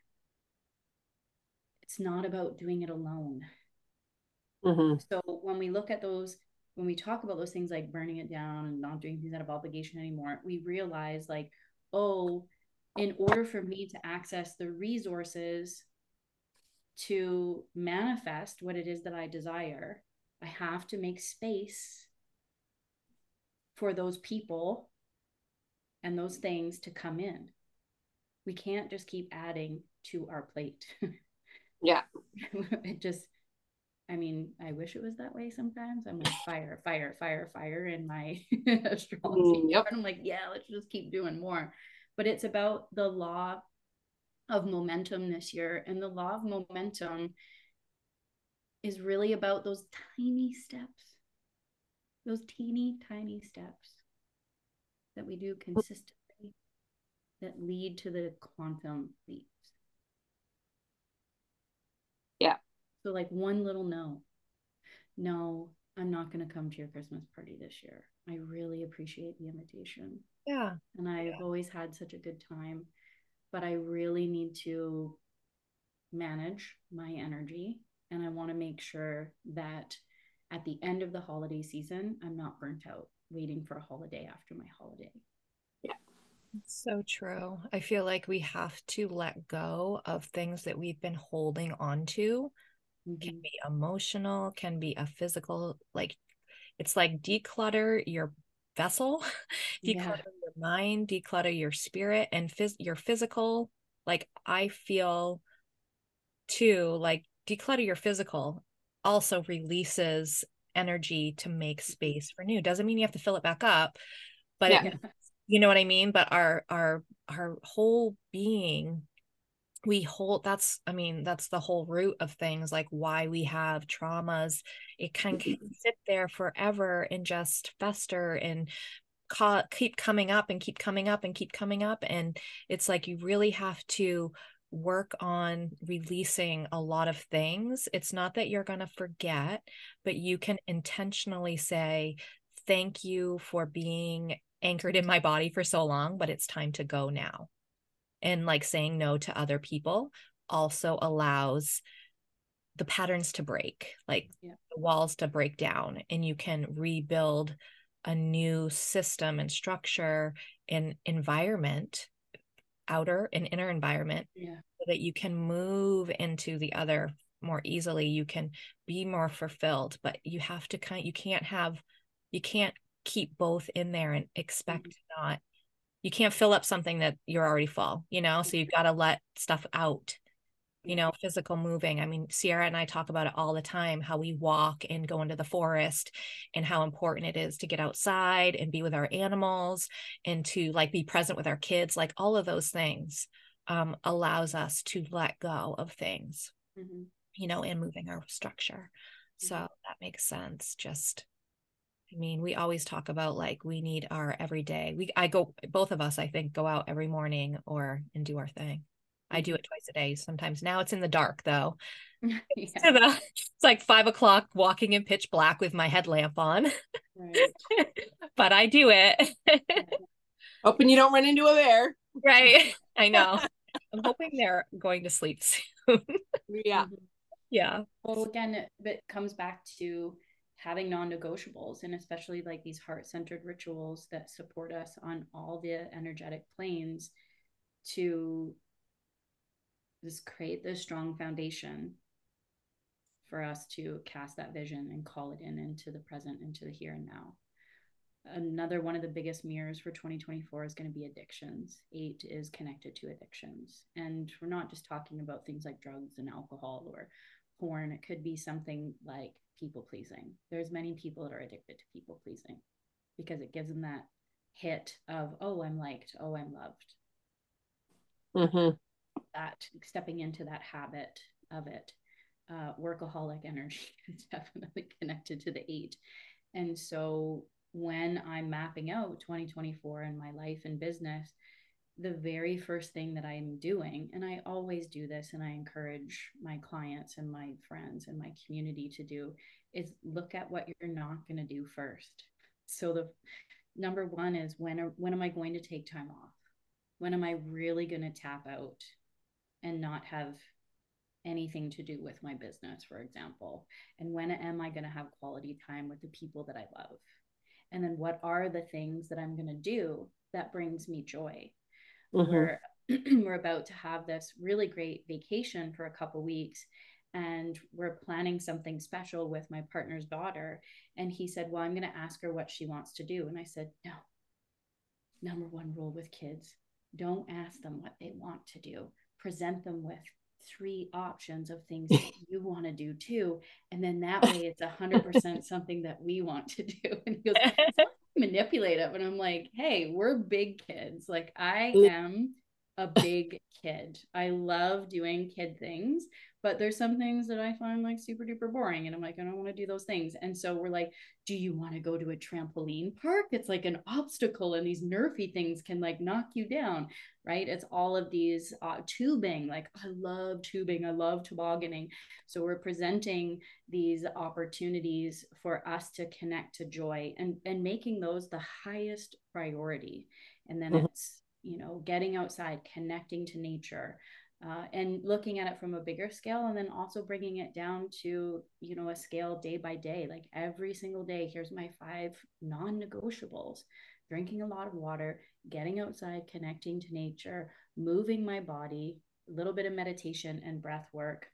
It's not about doing it alone. Mm-hmm. So when we look at those, when we talk about those things like burning it down and not doing things out of obligation anymore, we realize like, oh, in order for me to access the resources to manifest what it is that I desire, I have to make space for those people and those things to come in. We can't just keep adding to our plate. Yeah. It just, I mean, I wish it was that way sometimes. I'm like, fire in my astrology. Yep. I'm like, yeah, let's just keep doing more. But it's about the law of momentum this year. And the law of momentum is really about those tiny steps, those teeny tiny steps that we do consistently that lead to the quantum leaps. Yeah. So like one little no, I'm not going to come to your Christmas party this year. I really appreciate the invitation. Yeah. And I've always had such a good time, but I really need to manage my energy. And I want to make sure that at the end of the holiday season, I'm not burnt out waiting for a holiday after my holiday. Yeah. It's so true. I feel like we have to let go of things that we've been holding on to. Mm-hmm. Can be emotional, can be a physical, like it's like declutter your vessel, declutter your mind, declutter your spirit and your physical. Like I feel too, like declutter your physical also releases energy to make space for new. Doesn't mean you have to fill it back up, but it, you know what I mean? But our whole being, we hold, that's the whole root of things, like why we have traumas. It can sit there forever and just fester and keep coming up and keep coming up and keep coming up. And it's like, you really have to work on releasing a lot of things. It's not that you're going to forget, but you can intentionally say, thank you for being anchored in my body for so long, but it's time to go now. And like saying no to other people also allows the patterns to break, like the walls to break down, and you can rebuild a new system and structure and environment, outer and inner environment, so that you can move into the other more easily. You can be more fulfilled, but you have to you can't keep both in there and expect you can't fill up something that you're already full, you know? So you've got to let stuff out, you know, physical moving. I mean, Ciarra and I talk about it all the time, how we walk and go into the forest and how important it is to get outside and be with our animals and to like be present with our kids, like all of those things allows us to let go of things, you know, and moving our structure. So that makes sense. I mean, we always talk about like, we need our everyday, both of us, I think, go out every morning and do our thing. I do it twice a day. Sometimes now it's in the dark though. It's like 5 o'clock walking in pitch black with my headlamp on, right. But I do it. Hoping you don't run into a bear. Right. I know. I'm hoping they're going to sleep soon. Yeah. Well, again, it comes back to having non-negotiables, and especially like these heart-centered rituals that support us on all the energetic planes to just create this strong foundation for us to cast that vision and call it into the present, into the here and now. Another one of the biggest mirrors for 2024 is going to be addictions. 8 is connected to addictions. And we're not just talking about things like drugs and alcohol or porn. It could be something like people pleasing. There's many people that are addicted to people pleasing because it gives them that hit of, oh, I'm liked, oh, I'm loved. Mm-hmm. That stepping into that habit of it. Workaholic energy is definitely connected to the 8. And so when I'm mapping out 2024 in my life and business, the very first thing that I'm doing, and I always do this, and I encourage my clients and my friends and my community to do, is look at what you're not going to do first. So the number one is when am I going to take time off? When am I really going to tap out and not have anything to do with my business, for example? And when am I going to have quality time with the people that I love? And then what are the things that I'm going to do that brings me joy? Mm-hmm. We're about to have this really great vacation for a couple weeks, and we're planning something special with my partner's daughter. And he said, well, I'm going to ask her what she wants to do. And I said, no. Number one rule with kids, don't ask them what they want to do. Present them with 3 options of things that you want to do too, and then that way it's 100% something that we want to do. And he goes, manipulate it. And I'm like, hey, we're big kids. Like, I am a big kid. I love doing kid things, but there's some things that I find like super duper boring, and I'm like, I don't want to do those things. And so we're like, do you want to go to a trampoline park? It's like an obstacle, and these nerfy things can like knock you down, right? It's all of these tubing, like I love tubing, I love tobogganing. So we're presenting these opportunities for us to connect to joy, and making those the highest priority. And then it's, you know, getting outside, connecting to nature, and looking at it from a bigger scale, and then also bringing it down to, you know, a scale day by day, like every single day, here's my 5 non-negotiables: drinking a lot of water, getting outside, connecting to nature, moving my body, a little bit of meditation and breath work,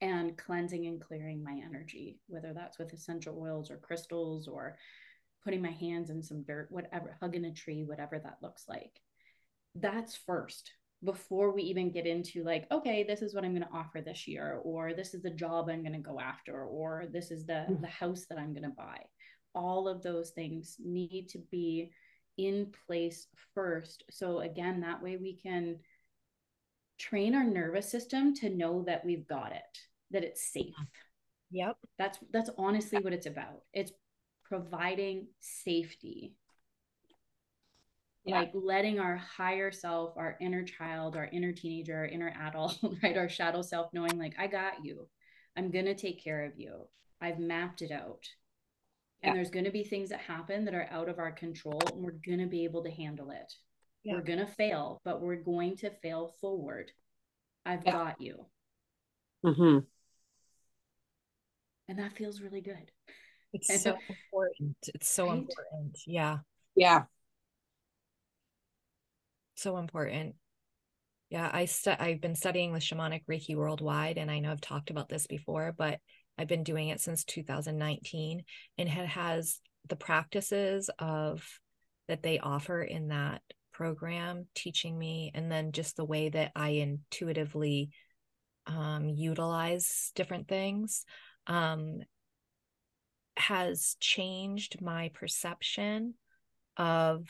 and cleansing and clearing my energy, whether that's with essential oils or crystals, or putting my hands in some dirt, whatever, hugging a tree, whatever that looks like. That's first, before we even get into like, okay, this is what I'm going to offer this year, or this is the job I'm going to go after, or this is the house that I'm going to buy. All of those things need to be in place first. So again, that way we can train our nervous system to know that we've got it, that it's safe. Yep. That's honestly what it's about. It's providing safety, like letting our higher self, our inner child, our inner teenager, our inner adult, right? Our shadow self knowing like, I got you. I'm going to take care of you. I've mapped it out. And there's going to be things that happen that are out of our control, and we're going to be able to handle it. Yeah. We're going to fail, but we're going to fail forward. I've got you. Mm-hmm. And that feels really good. It's so important. It's so important. Yeah. Yeah. So important. Yeah. I've been studying with Shamanic Reiki worldwide, and I know I've talked about this before, but I've been doing it since 2019, and it has the practices that they offer in that program teaching me. And then just the way that I intuitively, utilize different things, has changed my perception of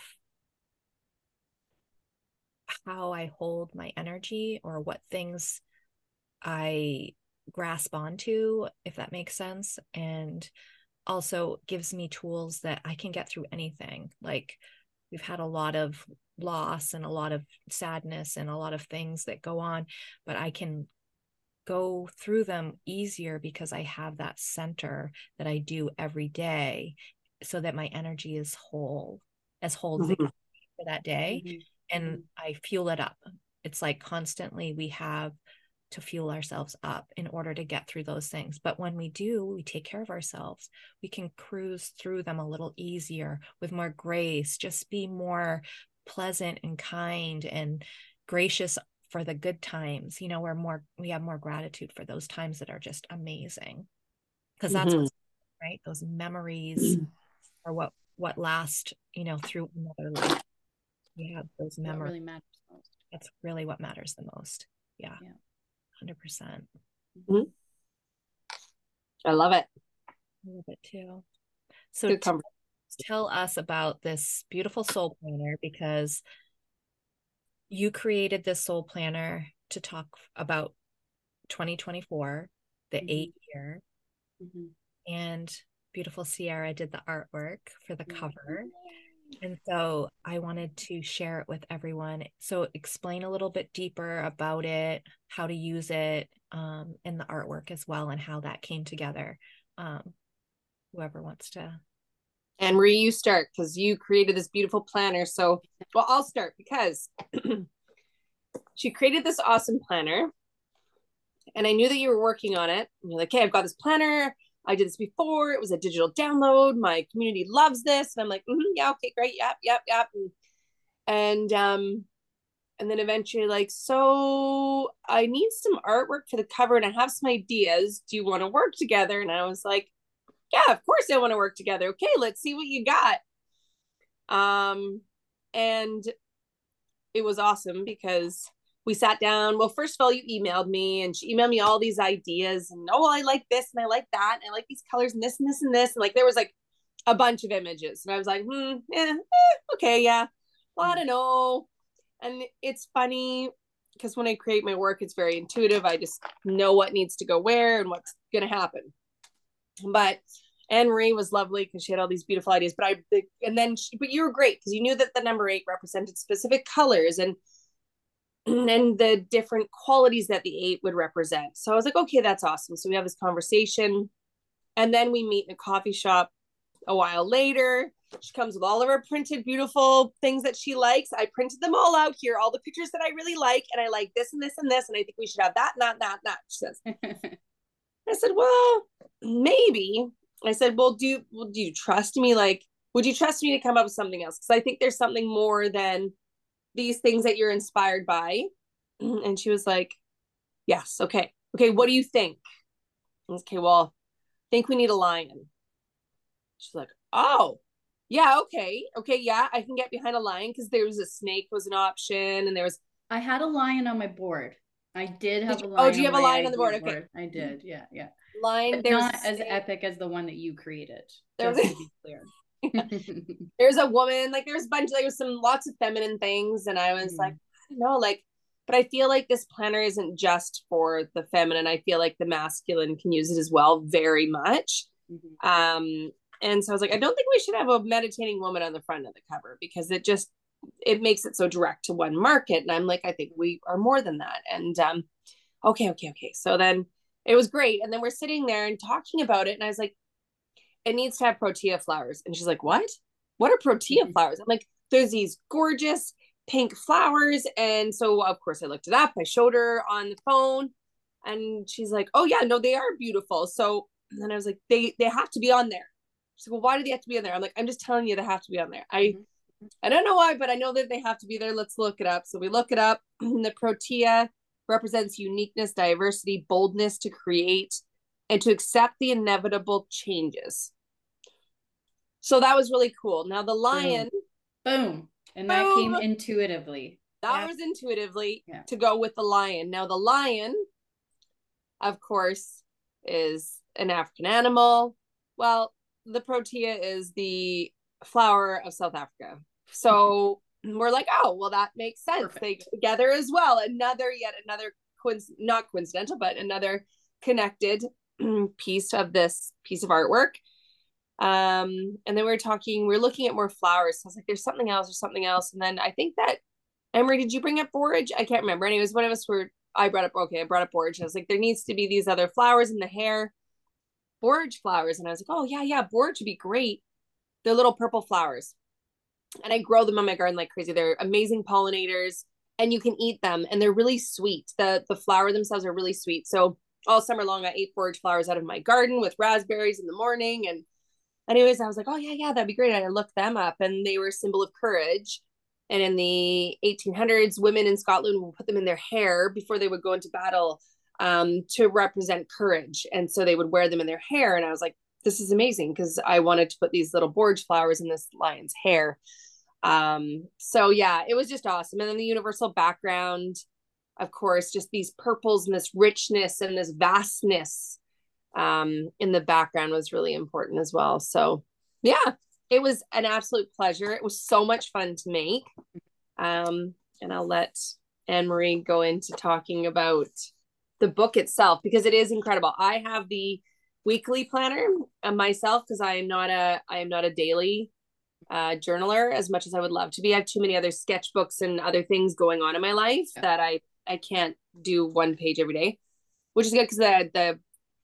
how I hold my energy, or what things I grasp onto, if that makes sense. And also gives me tools that I can get through anything. Like, we've had a lot of loss and a lot of sadness and a lot of things that go on, but I can go through them easier because I have that center that I do every day, so that my energy is whole, as whole as it can be for that day. Mm-hmm. And I fuel it up. It's like constantly we have to fuel ourselves up in order to get through those things. But when we do, we take care of ourselves. We can cruise through them a little easier, with more grace, just be more pleasant and kind and gracious for the good times. You know, we have more gratitude for those times that are just amazing, because that's what's right. Those memories are what last, you know, through another life. We have those memories. Really matters most. That's really what matters the most. Yeah. 100%. Mm-hmm. I love it. I love it too. So tell us about this beautiful soul planner, because you created this soul planner to talk about 2024, the mm-hmm. 8 year. Mm-hmm. And beautiful Ciarra did the artwork for the mm-hmm. cover. And so I wanted to share it with everyone. So explain a little bit deeper about it, how to use it, and the artwork as well, and how that came together. Whoever wants to. Anne-Marie, you start, because you created this beautiful planner. So, well, I'll start because she created this awesome planner, and I knew that you were working on it. And you're like, hey, I've got this planner. I did this before. It was a digital download. My community loves this. And I'm like, mm-hmm, yeah, okay, great. Yep. And then eventually, like, so I need some artwork for the cover and I have some ideas. Do you want to work together? And I was like, yeah, of course I want to work together. Okay, let's see what you got. And it was awesome because we sat down. Well, first of all, you emailed me, and she emailed me all these ideas. And oh, well, I like this and I like that. And I like these colors and this and this and this. And like, there was like a bunch of images. And I was like, okay, yeah. Well, I don't know. And it's funny because when I create my work, it's very intuitive. I just know what needs to go where and what's going to happen. But Anne-Marie was lovely because she had all these beautiful ideas. But you were great because you knew that the number 8 represented specific colors and the different qualities that the 8 would represent. So I was like, okay, that's awesome. So we have this conversation, and then we meet in a coffee shop a while later. She comes with all of her printed, beautiful things that she likes. I printed them all out here, all the pictures that I really like. And I like this and this and this. And I think we should have that, not that. She says, I said, well, maybe. I said, well, do you trust me? Like, would you trust me to come up with something else? Because I think there's something more than these things that you're inspired by. And she was like, yes. Okay. What do you think? Okay. Well, I think we need a lion. She's like, oh yeah. Okay. Yeah. I can get behind a lion. Cause there was a snake was an option. And I had a lion on my board. I did have a lion. Oh, do you have a lion on the board? Okay. I did. Yeah. Lion. But not as epic as the one that you created. Just to be clear. There's a woman, like there's a bunch, like there's some lots of feminine things, and I was like, I don't know, like, but I feel like this planner isn't just for the feminine. I feel like the masculine can use it as well, very much. Mm-hmm. And so I was like, I don't think we should have a meditating woman on the front of the cover because it makes it so direct to one market. And I'm like, I think we are more than that. And okay. So then it was great, and then we're sitting there and talking about it, and I was like, it needs to have protea flowers. And she's like, what are protea flowers? I'm like, there's these gorgeous pink flowers. And so of course I looked it up. I showed her on the phone, and she's like, oh yeah, no, they are beautiful. So then I was like, they have to be on there. She's like, well, why do they have to be on there? I'm like, I'm just telling you, they have to be on there. I don't know why, but I know that they have to be there. Let's look it up. So we look it up. The protea represents uniqueness, diversity, boldness to create and to accept the inevitable changes. So that was really cool. Now the lion. Boom. And that came intuitively. That was intuitively to go with the lion. Now the lion, of course, is an African animal. Well, the protea is the flower of South Africa. So we're like, oh, well, that makes sense. Perfect. They get together as well. Yet another not coincidental, but another connected piece of this piece of artwork. And then we're looking at more flowers. So I was like, there's something else or something else. And then I think that Emery, did you bring up borage? I can't remember. Anyways, I brought up borage. I was like, there needs to be these other flowers in the hair, borage flowers. And I was like, oh yeah. Borage would be great. They're little purple flowers. And I grow them in my garden like crazy. They're amazing pollinators, and you can eat them, and they're really sweet. The flower themselves are really sweet. So all summer long, I ate borage flowers out of my garden with raspberries in the morning. And anyways, I was like, oh, yeah, that'd be great. And I looked them up, and they were a symbol of courage. And in the 1800s, women in Scotland would put them in their hair before they would go into battle to represent courage. And so they would wear them in their hair. And I was like, this is amazing, because I wanted to put these little borage flowers in this lion's hair. So, yeah, it was just awesome. And then the universal background, of course, just these purples and this richness and this vastness in the background was really important as well. So yeah, it was an absolute pleasure. It was so much fun to make. And I'll let Anne-Marie go into talking about the book itself, because it is incredible. I have the weekly planner myself, because I am not a daily journaler as much as I would love to be. I have too many other sketchbooks and other things going on in my life that I can't do one page every day, which is good, because the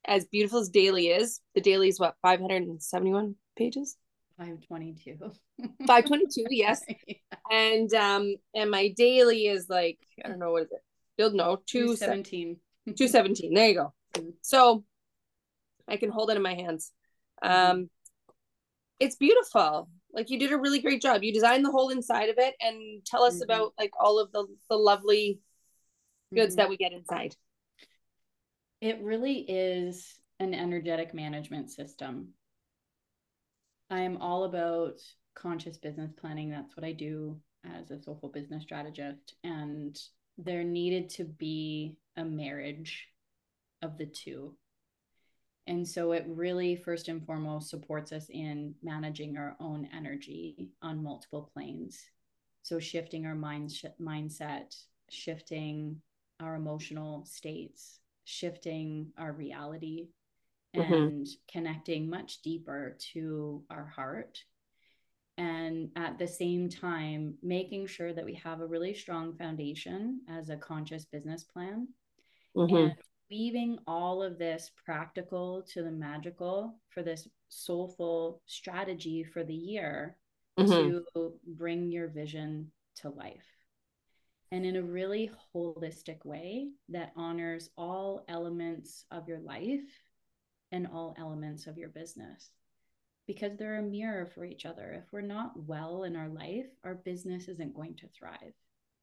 as beautiful as daily is, the daily is what, 571 pages? 522. 522, yes. Yeah. And my daily is like, I don't know, what is it? You'll know, 217. 217. There you go. Mm-hmm. So I can hold it in my hands. It's beautiful. Like, you did a really great job. You designed the whole inside of it, and tell us about like all of the lovely goods that we get inside. It really is an energetic management system. I'm all about conscious business planning. That's what I do as a soulful business strategist. And there needed to be a marriage of the two. And so it really, first and foremost, supports us in managing our own energy on multiple planes. So shifting our mindset, shifting our emotional states, shifting our reality, and connecting much deeper to our heart. And at the same time, making sure that we have a really strong foundation as a conscious business plan. And weaving all of this practical to the magical for this soulful strategy for the year to bring your vision to life, and in a really holistic way that honors all elements of your life and all elements of your business, because they're a mirror for each other. If we're not well in our life, our business isn't going to thrive.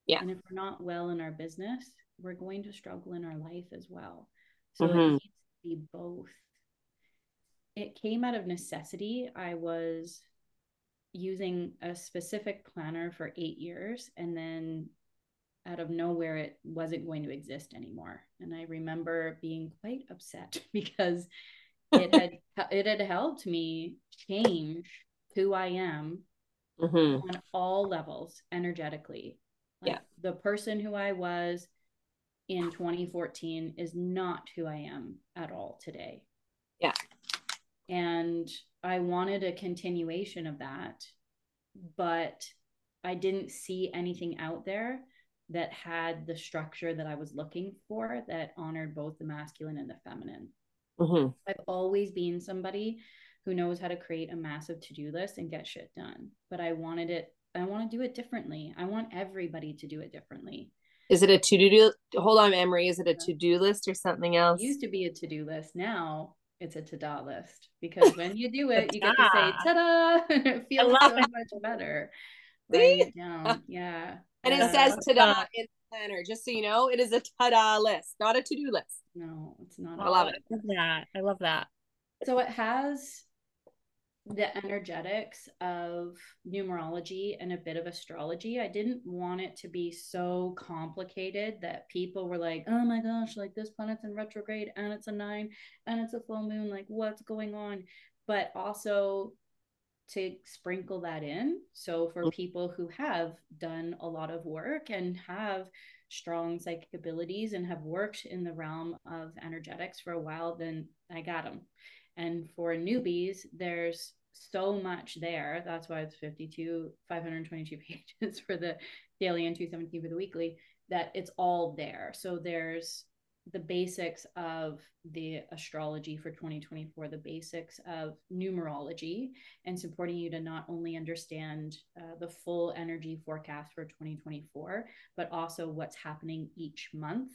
Yeah. And if we're not well in our business, we're going to struggle in our life as well. So it needs to be both. It came out of necessity. I was using a specific planner for 8 years, and then out of nowhere, it wasn't going to exist anymore. And I remember being quite upset, because it had helped me change who I am on all levels energetically. Like, the person who I was in 2014 is not who I am at all today. Yeah. And I wanted a continuation of that, but I didn't see anything out there that had the structure that I was looking for that honored both the masculine and the feminine. I've always been somebody who knows how to create a massive to-do list and get shit done, but I want to do it differently. I want everybody to do it differently. Is it a to-do? Hold on, Emery. Is it a to-do list or something else? It used to be a to-do list. Now it's a ta-da list, because when you do it, you get to say ta-da. It feels so much better. See? Write it down. Yeah. And it says ta-da in the planner, just so you know. It is a ta-da list, not a to-do list. No, it's not. I love it. I love that. So it has the energetics of numerology and a bit of astrology. I didn't want it to be so complicated that people were like, oh my gosh, like, this planet's in retrograde and it's a 9 and it's a full moon, like, what's going on? But also to sprinkle that in. So for people who have done a lot of work and have strong psychic abilities and have worked in the realm of energetics for a while, then I got them. And for newbies, there's so much there. That's why it's 522 pages for the daily and 217 for the weekly, that it's all there. So there's the basics of the astrology for 2024, the basics of numerology, and supporting you to not only understand the full energy forecast for 2024, but also what's happening each month,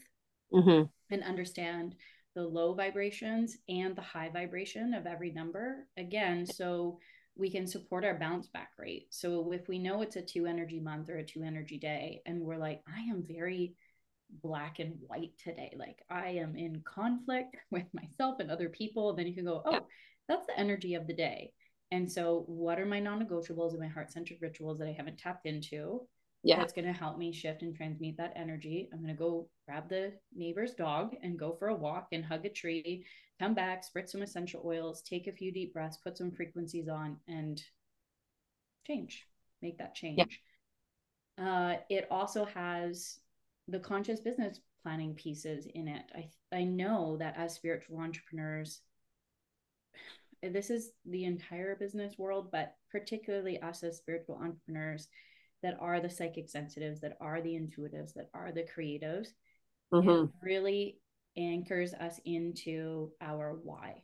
and understand the low vibrations and the high vibration of every number, again, so we can support our bounce back rate. So if we know it's a 2 energy month or a 2 energy day, and we're like, I am very black and white today, like, I am in conflict with myself and other people, then you can go, that's the energy of the day. And so what are my non-negotiables and my heart-centered rituals that I haven't tapped into? Yeah. That's going to help me shift and transmute that energy. I'm going to go grab the neighbor's dog and go for a walk and hug a tree, come back, spritz some essential oils, take a few deep breaths, put some frequencies on, and change, make that change. Yeah. It also has the conscious business planning pieces in it. I know that as spiritual entrepreneurs, this is the entire business world, but particularly us as spiritual entrepreneurs, that are the psychic sensitives, that are the intuitives, that are the creatives. Mm-hmm. It really anchors us into our why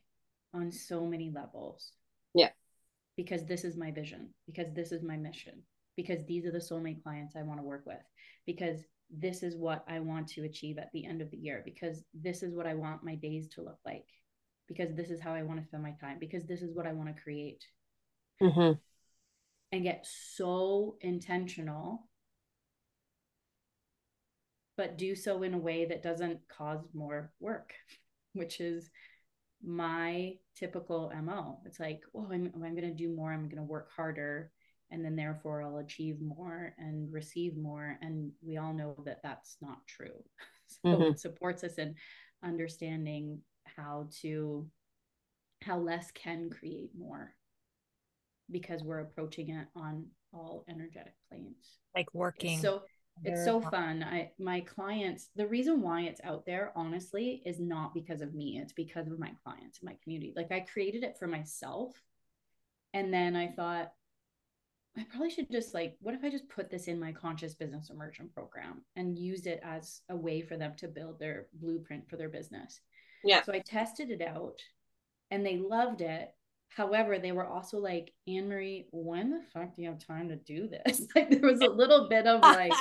on so many levels. Yeah. Because this is my vision, because this is my mission, because these are the soulmate clients I want to work with, because this is what I want to achieve at the end of the year, because this is what I want my days to look like, because this is how I want to spend my time, because this is what I want to create. Mm-hmm. And get so intentional, but do so in a way that doesn't cause more work, which is my typical MO. It's like, oh, I'm going to do more. I'm going to work harder. And then therefore I'll achieve more and receive more. And we all know that that's not true. So mm-hmm. It supports us in understanding how less can create more, because we're approaching it on all energetic planes. Like working. So it's so fun. My clients, the reason why it's out there, honestly, is not because of me. It's because of my clients, my community. Like I created it for myself. And then I thought, I probably should just like, what if I just put this in my conscious business immersion program and used it as a way for them to build their blueprint for their business. Yeah. So I tested it out and they loved it. However, they were also like, Anne-Marie, when the fuck do you have time to do this? Like there was a little bit of like,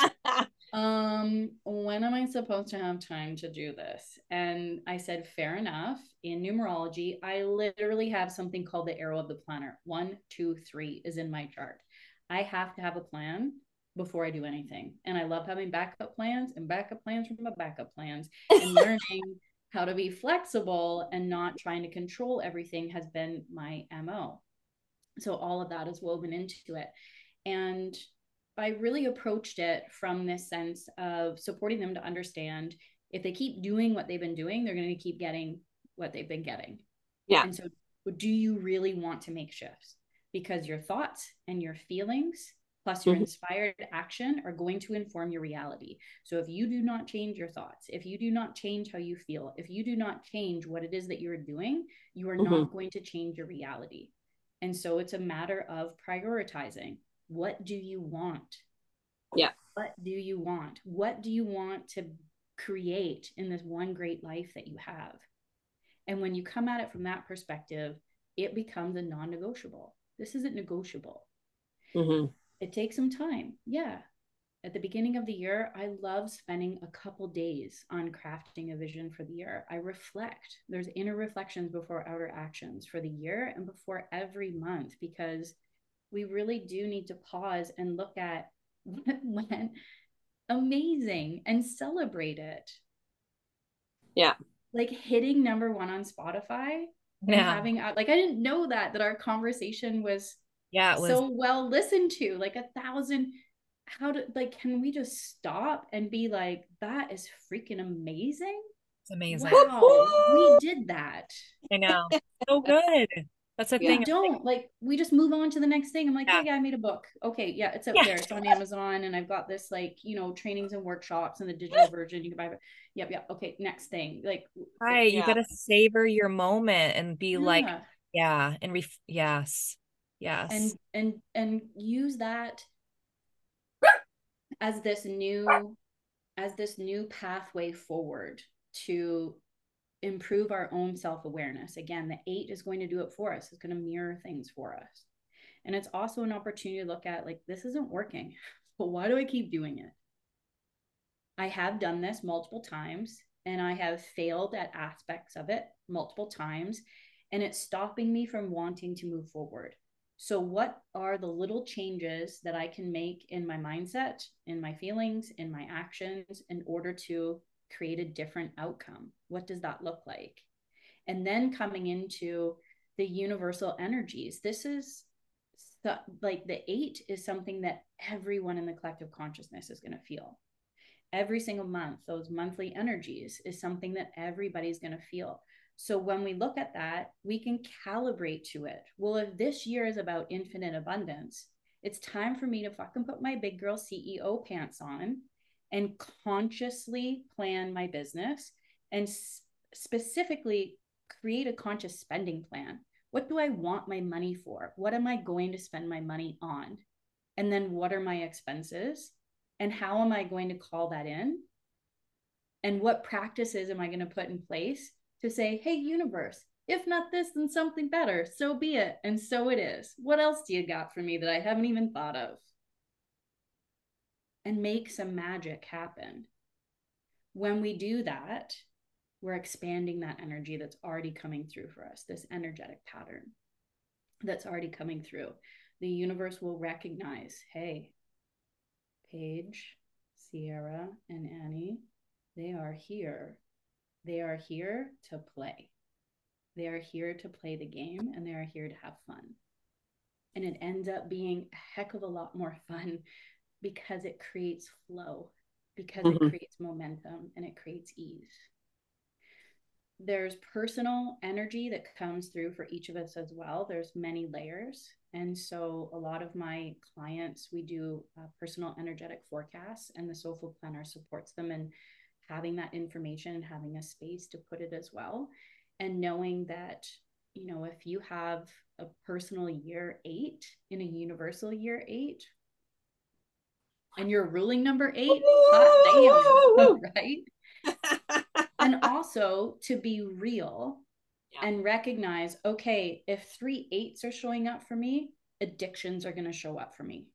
when am I supposed to have time to do this? And I said, fair enough. In numerology, I literally have something called the arrow of the planner. 1, 2, 3 is in my chart. I have to have a plan before I do anything. And I love having backup plans and backup plans from my backup plans and learning how to be flexible and not trying to control everything has been my MO. So all of that is woven into it. And I really approached it from this sense of supporting them to understand if they keep doing what they've been doing, they're going to keep getting what they've been getting. Yeah. And so do you really want to make shifts? Because your thoughts and your feelings plus your inspired action are going to inform your reality. So if you do not change your thoughts, if you do not change how you feel, if you do not change what it is that you're doing, you are not going to change your reality. And so it's a matter of prioritizing. What do you want? Yeah. What do you want? What do you want to create in this one great life that you have? And when you come at it from that perspective, it becomes a non-negotiable. This isn't negotiable. Mm-hmm. It takes some time. Yeah. At the beginning of the year, I love spending a couple days on crafting a vision for the year. I reflect. There's inner reflections before outer actions for the year and before every month, because we really do need to pause and look at what went amazing and celebrate it. Yeah. Like hitting #1 on Spotify. Yeah. And having, like, I didn't know that our conversation was so well listened to, like 1,000. Can we just stop and be like, that is freaking amazing. It's amazing. Wow, we did that. I know. So good. That's the thing. We just move on to the next thing. I'm like, hey, I made a book. Okay. Yeah. It's up there. It's on Amazon. And I've got this trainings and workshops and the digital version you can buy. Yep. Okay. Next thing. Right. Yeah. You got to savor your moment and be Yes. And use that as this new pathway forward to improve our own self-awareness. Again, the 8 is going to do it for us. It's going to mirror things for us. And it's also an opportunity to look at this isn't working, but why do I keep doing it? I have done this multiple times and I have failed at aspects of it multiple times. And it's stopping me from wanting to move forward. So what are the little changes that I can make in my mindset, in my feelings, in my actions, in order to create a different outcome? What does that look like? And then coming into the universal energies, this is like the 8 is something that everyone in the collective consciousness is going to feel. Every single month, those monthly energies is something that everybody's going to feel. So when we look at that, we can calibrate to it. Well, if this year is about infinite abundance, it's time for me to fucking put my big girl CEO pants on and consciously plan my business and specifically create a conscious spending plan. What do I want my money for? What am I going to spend my money on? And then what are my expenses? And how am I going to call that in? And what practices am I going to put in place to say, hey, universe, if not this, then something better. So be it. And so it is. What else do you got for me that I haven't even thought of? And make some magic happen. When we do that, we're expanding that energy that's already coming through for us, this energetic pattern that's already coming through. The universe will recognize, hey, Paige, Ciarra, and Annie, they are here. They are here to play. They are here to play the game, and they are here to have fun. And it ends up being a heck of a lot more fun because it creates flow, because it creates momentum, and it creates ease. There's personal energy that comes through for each of us as well. There's many layers. And so a lot of my clients, we do personal energetic forecasts, and the Soulful Planner supports them in having that information and having a space to put it as well. And knowing that, you know, if you have a personal year 8 in a universal year 8, and you're ruling number 8, hot damn, right? And also to be real and recognize, okay, if 3 8s are showing up for me, addictions are going to show up for me.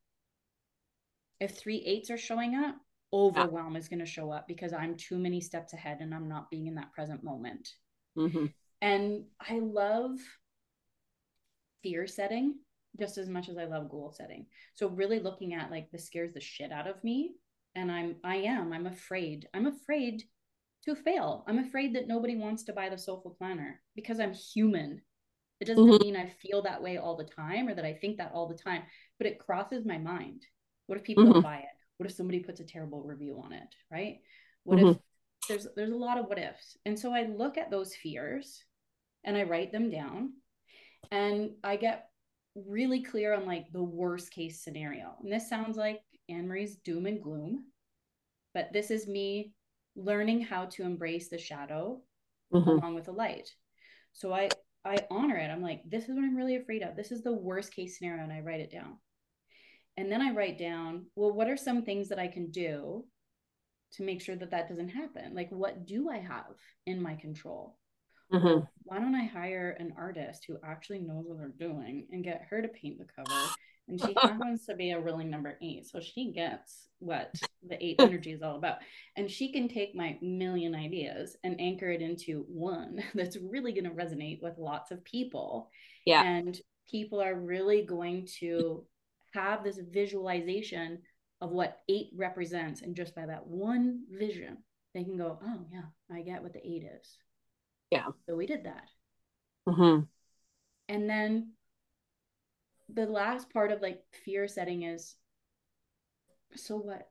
If 3 8s are showing up, overwhelm is going to show up because I'm too many steps ahead and I'm not being in that present moment. Mm-hmm. And I love fear setting just as much as I love goal setting. So really looking at like this scares the shit out of me. And I'm afraid. I'm afraid to fail. I'm afraid that nobody wants to buy the Soulful Planner because I'm human. It doesn't mean I feel that way all the time or that I think that all the time, but it crosses my mind. What if people don't buy it? What if somebody puts a terrible review on it, right? What if there's a lot of what ifs. And so I look at those fears and I write them down and I get really clear on like the worst case scenario. And this sounds like Anne-Marie's doom and gloom, but this is me learning how to embrace the shadow along with the light. So I honor it. I'm like, this is what I'm really afraid of. This is the worst case scenario. And I write it down. And then I write down, well, what are some things that I can do to make sure that that doesn't happen? Like, what do I have in my control? Well, why don't I hire an artist who actually knows what they're doing and get her to paint the cover? And she happens to be a ruling number 8. So she gets what the 8 energy is all about. And she can take my million ideas and anchor it into one that's really going to resonate with lots of people. Yeah. And people are really going to have this visualization of what 8 represents. And just by that one vision, they can go, oh yeah, I get what the 8 is. Yeah. So we did that. And then the last part of like fear setting is, so what?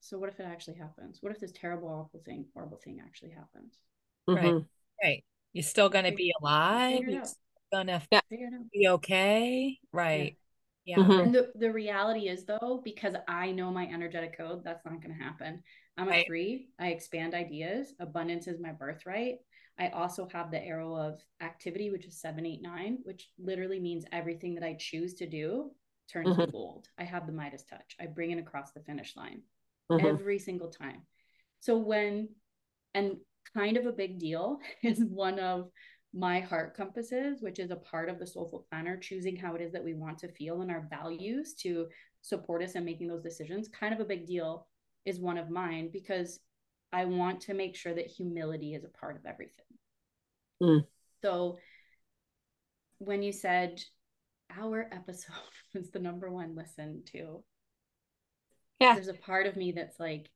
So what if it actually happens? What if this terrible, horrible thing actually happens? Right. Right. You're still going to be alive. You're going to be okay. Right. Yeah. And the reality is though, because I know my energetic code, that's not going to happen. I'm a 3. I expand ideas. Abundance is my birthright. I also have the arrow of activity, which is 7, 8, 9, which literally means everything that I choose to do turns to gold. I have the Midas touch. I bring it across the finish line every single time. So and kind of a big deal is one of my heart compasses, which is a part of the Soulful Planner, choosing how it is that we want to feel and our values to support us in making those decisions. Kind of a big deal is one of mine because I want to make sure that humility is a part of everything. So when you said our episode was the #1 listened to, there's a part of me that's like,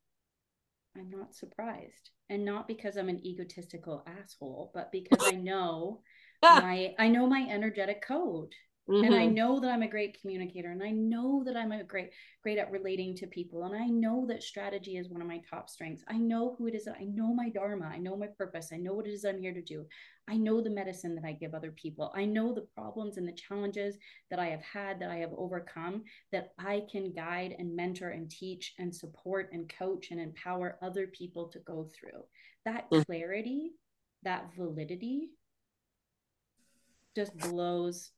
I'm not surprised. And not because I'm an egotistical asshole, but because I know my energetic code. Mm-hmm. And I know that I'm a great communicator, and I know that I'm great at relating to people. And I know that strategy is one of my top strengths. I know who it is. I know my dharma. I know my purpose. I know what it is I'm here to do. I know the medicine that I give other people. I know the problems and the challenges that I have had, that I have overcome, that I can guide and mentor and teach and support and coach and empower other people to go through. That clarity, that validity just blows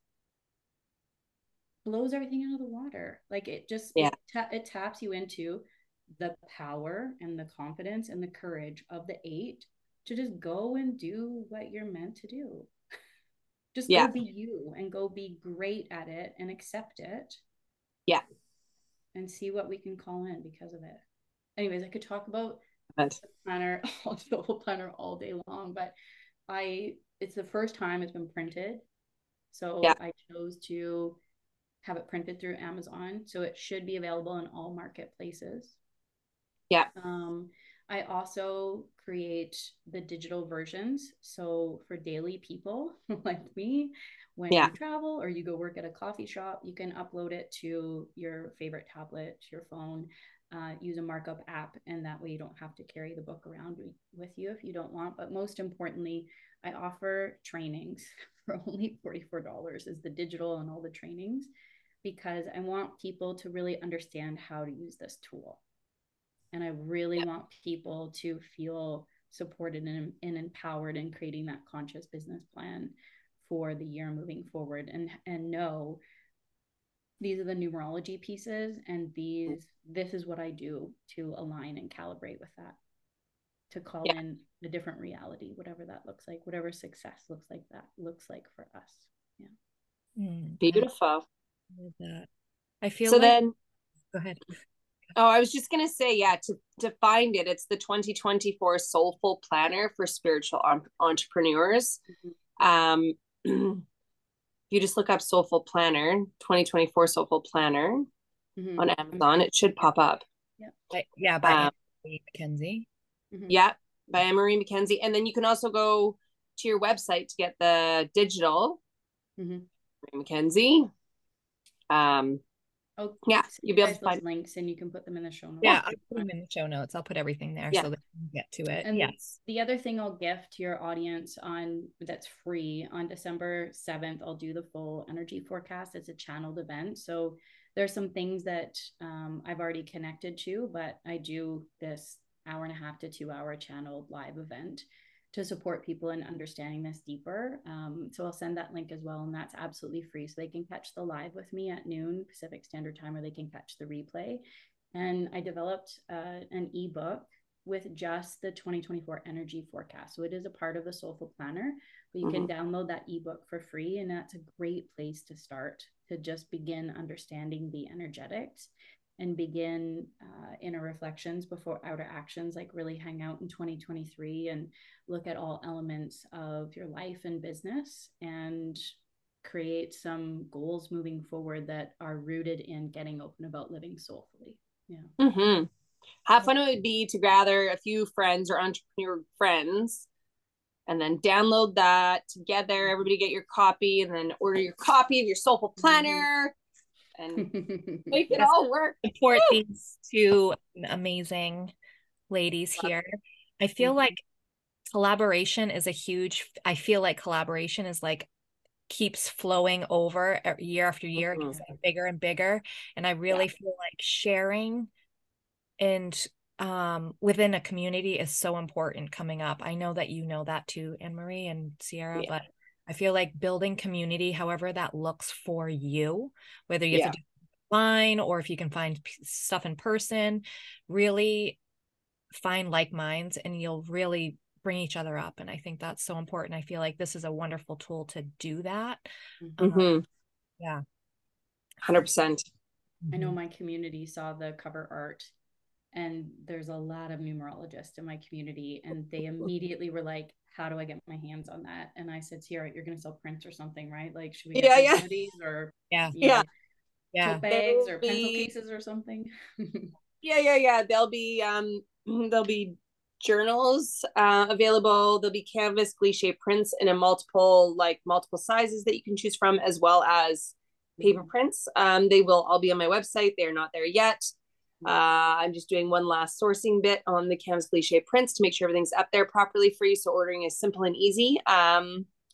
everything out of the water. Like it just, it taps you into the power and the confidence and the courage of the eight to just go and do what you're meant to do. Just go be you and go be great at it and accept it. Yeah. And see what we can call in because of it. Anyways, I could talk about the whole planner all day long, but it's the first time it's been printed. So I chose to have it printed through Amazon. So it should be available in all marketplaces. Yeah. I also create the digital versions. So for daily people like me, when you travel or you go work at a coffee shop, you can upload it to your favorite tablet, your phone, use a markup app. And that way you don't have to carry the book around with you if you don't want. But most importantly, I offer trainings for only $44 is the digital and all the trainings, because I want people to really understand how to use this tool. And I really want people to feel supported and empowered in creating that conscious business plan for the year moving forward, and know these are the numerology pieces, and this is what I do to align and calibrate with that, to call in a different reality, whatever that looks like, whatever success looks like that looks like for us. Yeah. Beautiful. I love that. I feel so like... then go ahead. Oh, I was just going to say, to find it, it's the 2024 Soulful Planner for Spiritual Entrepreneurs. Mm-hmm. You just look up Soulful Planner, 2024 Soulful Planner on Amazon. It should pop up. Yeah. Yeah. By Anne-Marie McKenzie. Mm-hmm. Yeah. By Anne-Marie McKenzie. And then you can also go to your website to get the digital. Mm-hmm. McKenzie. So you'll be able to find links, and you can put them in the show notes. Yeah, I'll put them in the show notes. I'll put everything there so that you can get to it. And the other thing I'll gift to your audience that's free on December 7th, I'll do the full energy forecast. It's a channeled event. So there's some things that I've already connected to, but I do this 1.5 to 2 hour channeled live event to support people in understanding this deeper. So I'll send that link as well. And that's absolutely free. So they can catch the live with me at noon Pacific Standard Time, or they can catch the replay. And I developed an ebook with just the 2024 energy forecast. So it is a part of the Soulful Planner, but you can download that ebook for free. And that's a great place to start, to just begin understanding the energetics and begin inner reflections before outer actions, like really hang out in 2023 and look at all elements of your life and business and create some goals moving forward that are rooted in getting open about living soulfully. Yeah. Mm-hmm. How fun it would be to gather a few friends or entrepreneur friends and then download that together. Everybody get your copy and then order your copy of your Soulful Planner. Mm-hmm. And make it all work. Support these two amazing ladies here. I feel like collaboration is keeps flowing over year after year. It gets like bigger and bigger. And I really feel like sharing and within a community is so important coming up. I know that you know that too, Anne-Marie and Ciarra, but I feel like building community, however that looks for you, whether you have to do it online or if you can find stuff in person, really find like minds and you'll really bring each other up. And I think that's so important. I feel like this is a wonderful tool to do that. Mm-hmm. Yeah. 100%. I know my community saw the cover art, and there's a lot of numerologists in my community, and they immediately were like, how do I get my hands on that? And I said, Ciarra, you're going to sell prints or something, right? Like, should we get goodies or tote bags or pencil cases or something? They'll be journals available. There'll be canvas gliche prints in a multiple sizes that you can choose from, as well as paper prints. They will all be on my website. They're not there yet. I'm just doing one last sourcing bit on the canvas gliche prints to make sure everything's up there properly for you, so ordering is simple and easy.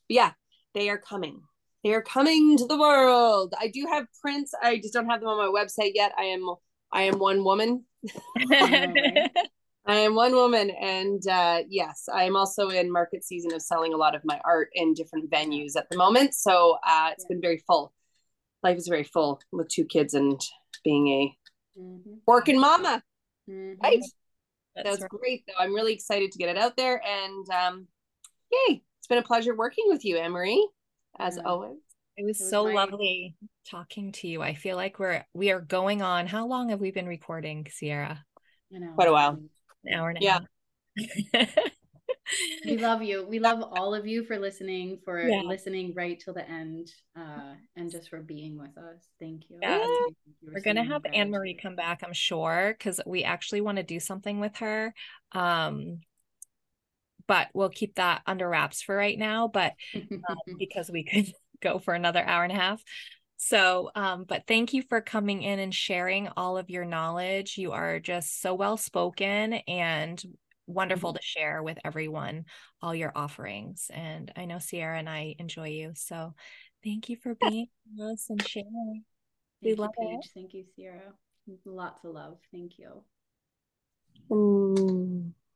Yeah, they are coming. They are coming to the world. I do have prints. I just don't have them on my website yet. I am one woman. I am one woman, and yes, I am also in market season of selling a lot of my art in different venues at the moment. So it's been very full. Life is very full with two kids and being a working mama. Right? That's great, though. I'm really excited to get it out there, and yay! It's been a pleasure working with you, Anne-Marie, as always. It was so lovely talking to you. I feel like we are going on. How long have we been recording, Ciarra? Quite a while. An hour and a half. Yeah. We love you. We love all of you for listening right till the end, and just for being with us. Thank you. Yeah. We're gonna have Anne-Marie come back, I'm sure, because we actually want to do something with her. But we'll keep that under wraps for right now. But because we could go for another hour and a half. So, but thank you for coming in and sharing all of your knowledge. You are just so well-spoken and wonderful to share with everyone, all your offerings. And I know Ciarra and I enjoy you. So thank you for being with us and sharing. We love you, Paige. Thank you, Ciarra. Lots of love. Thank you.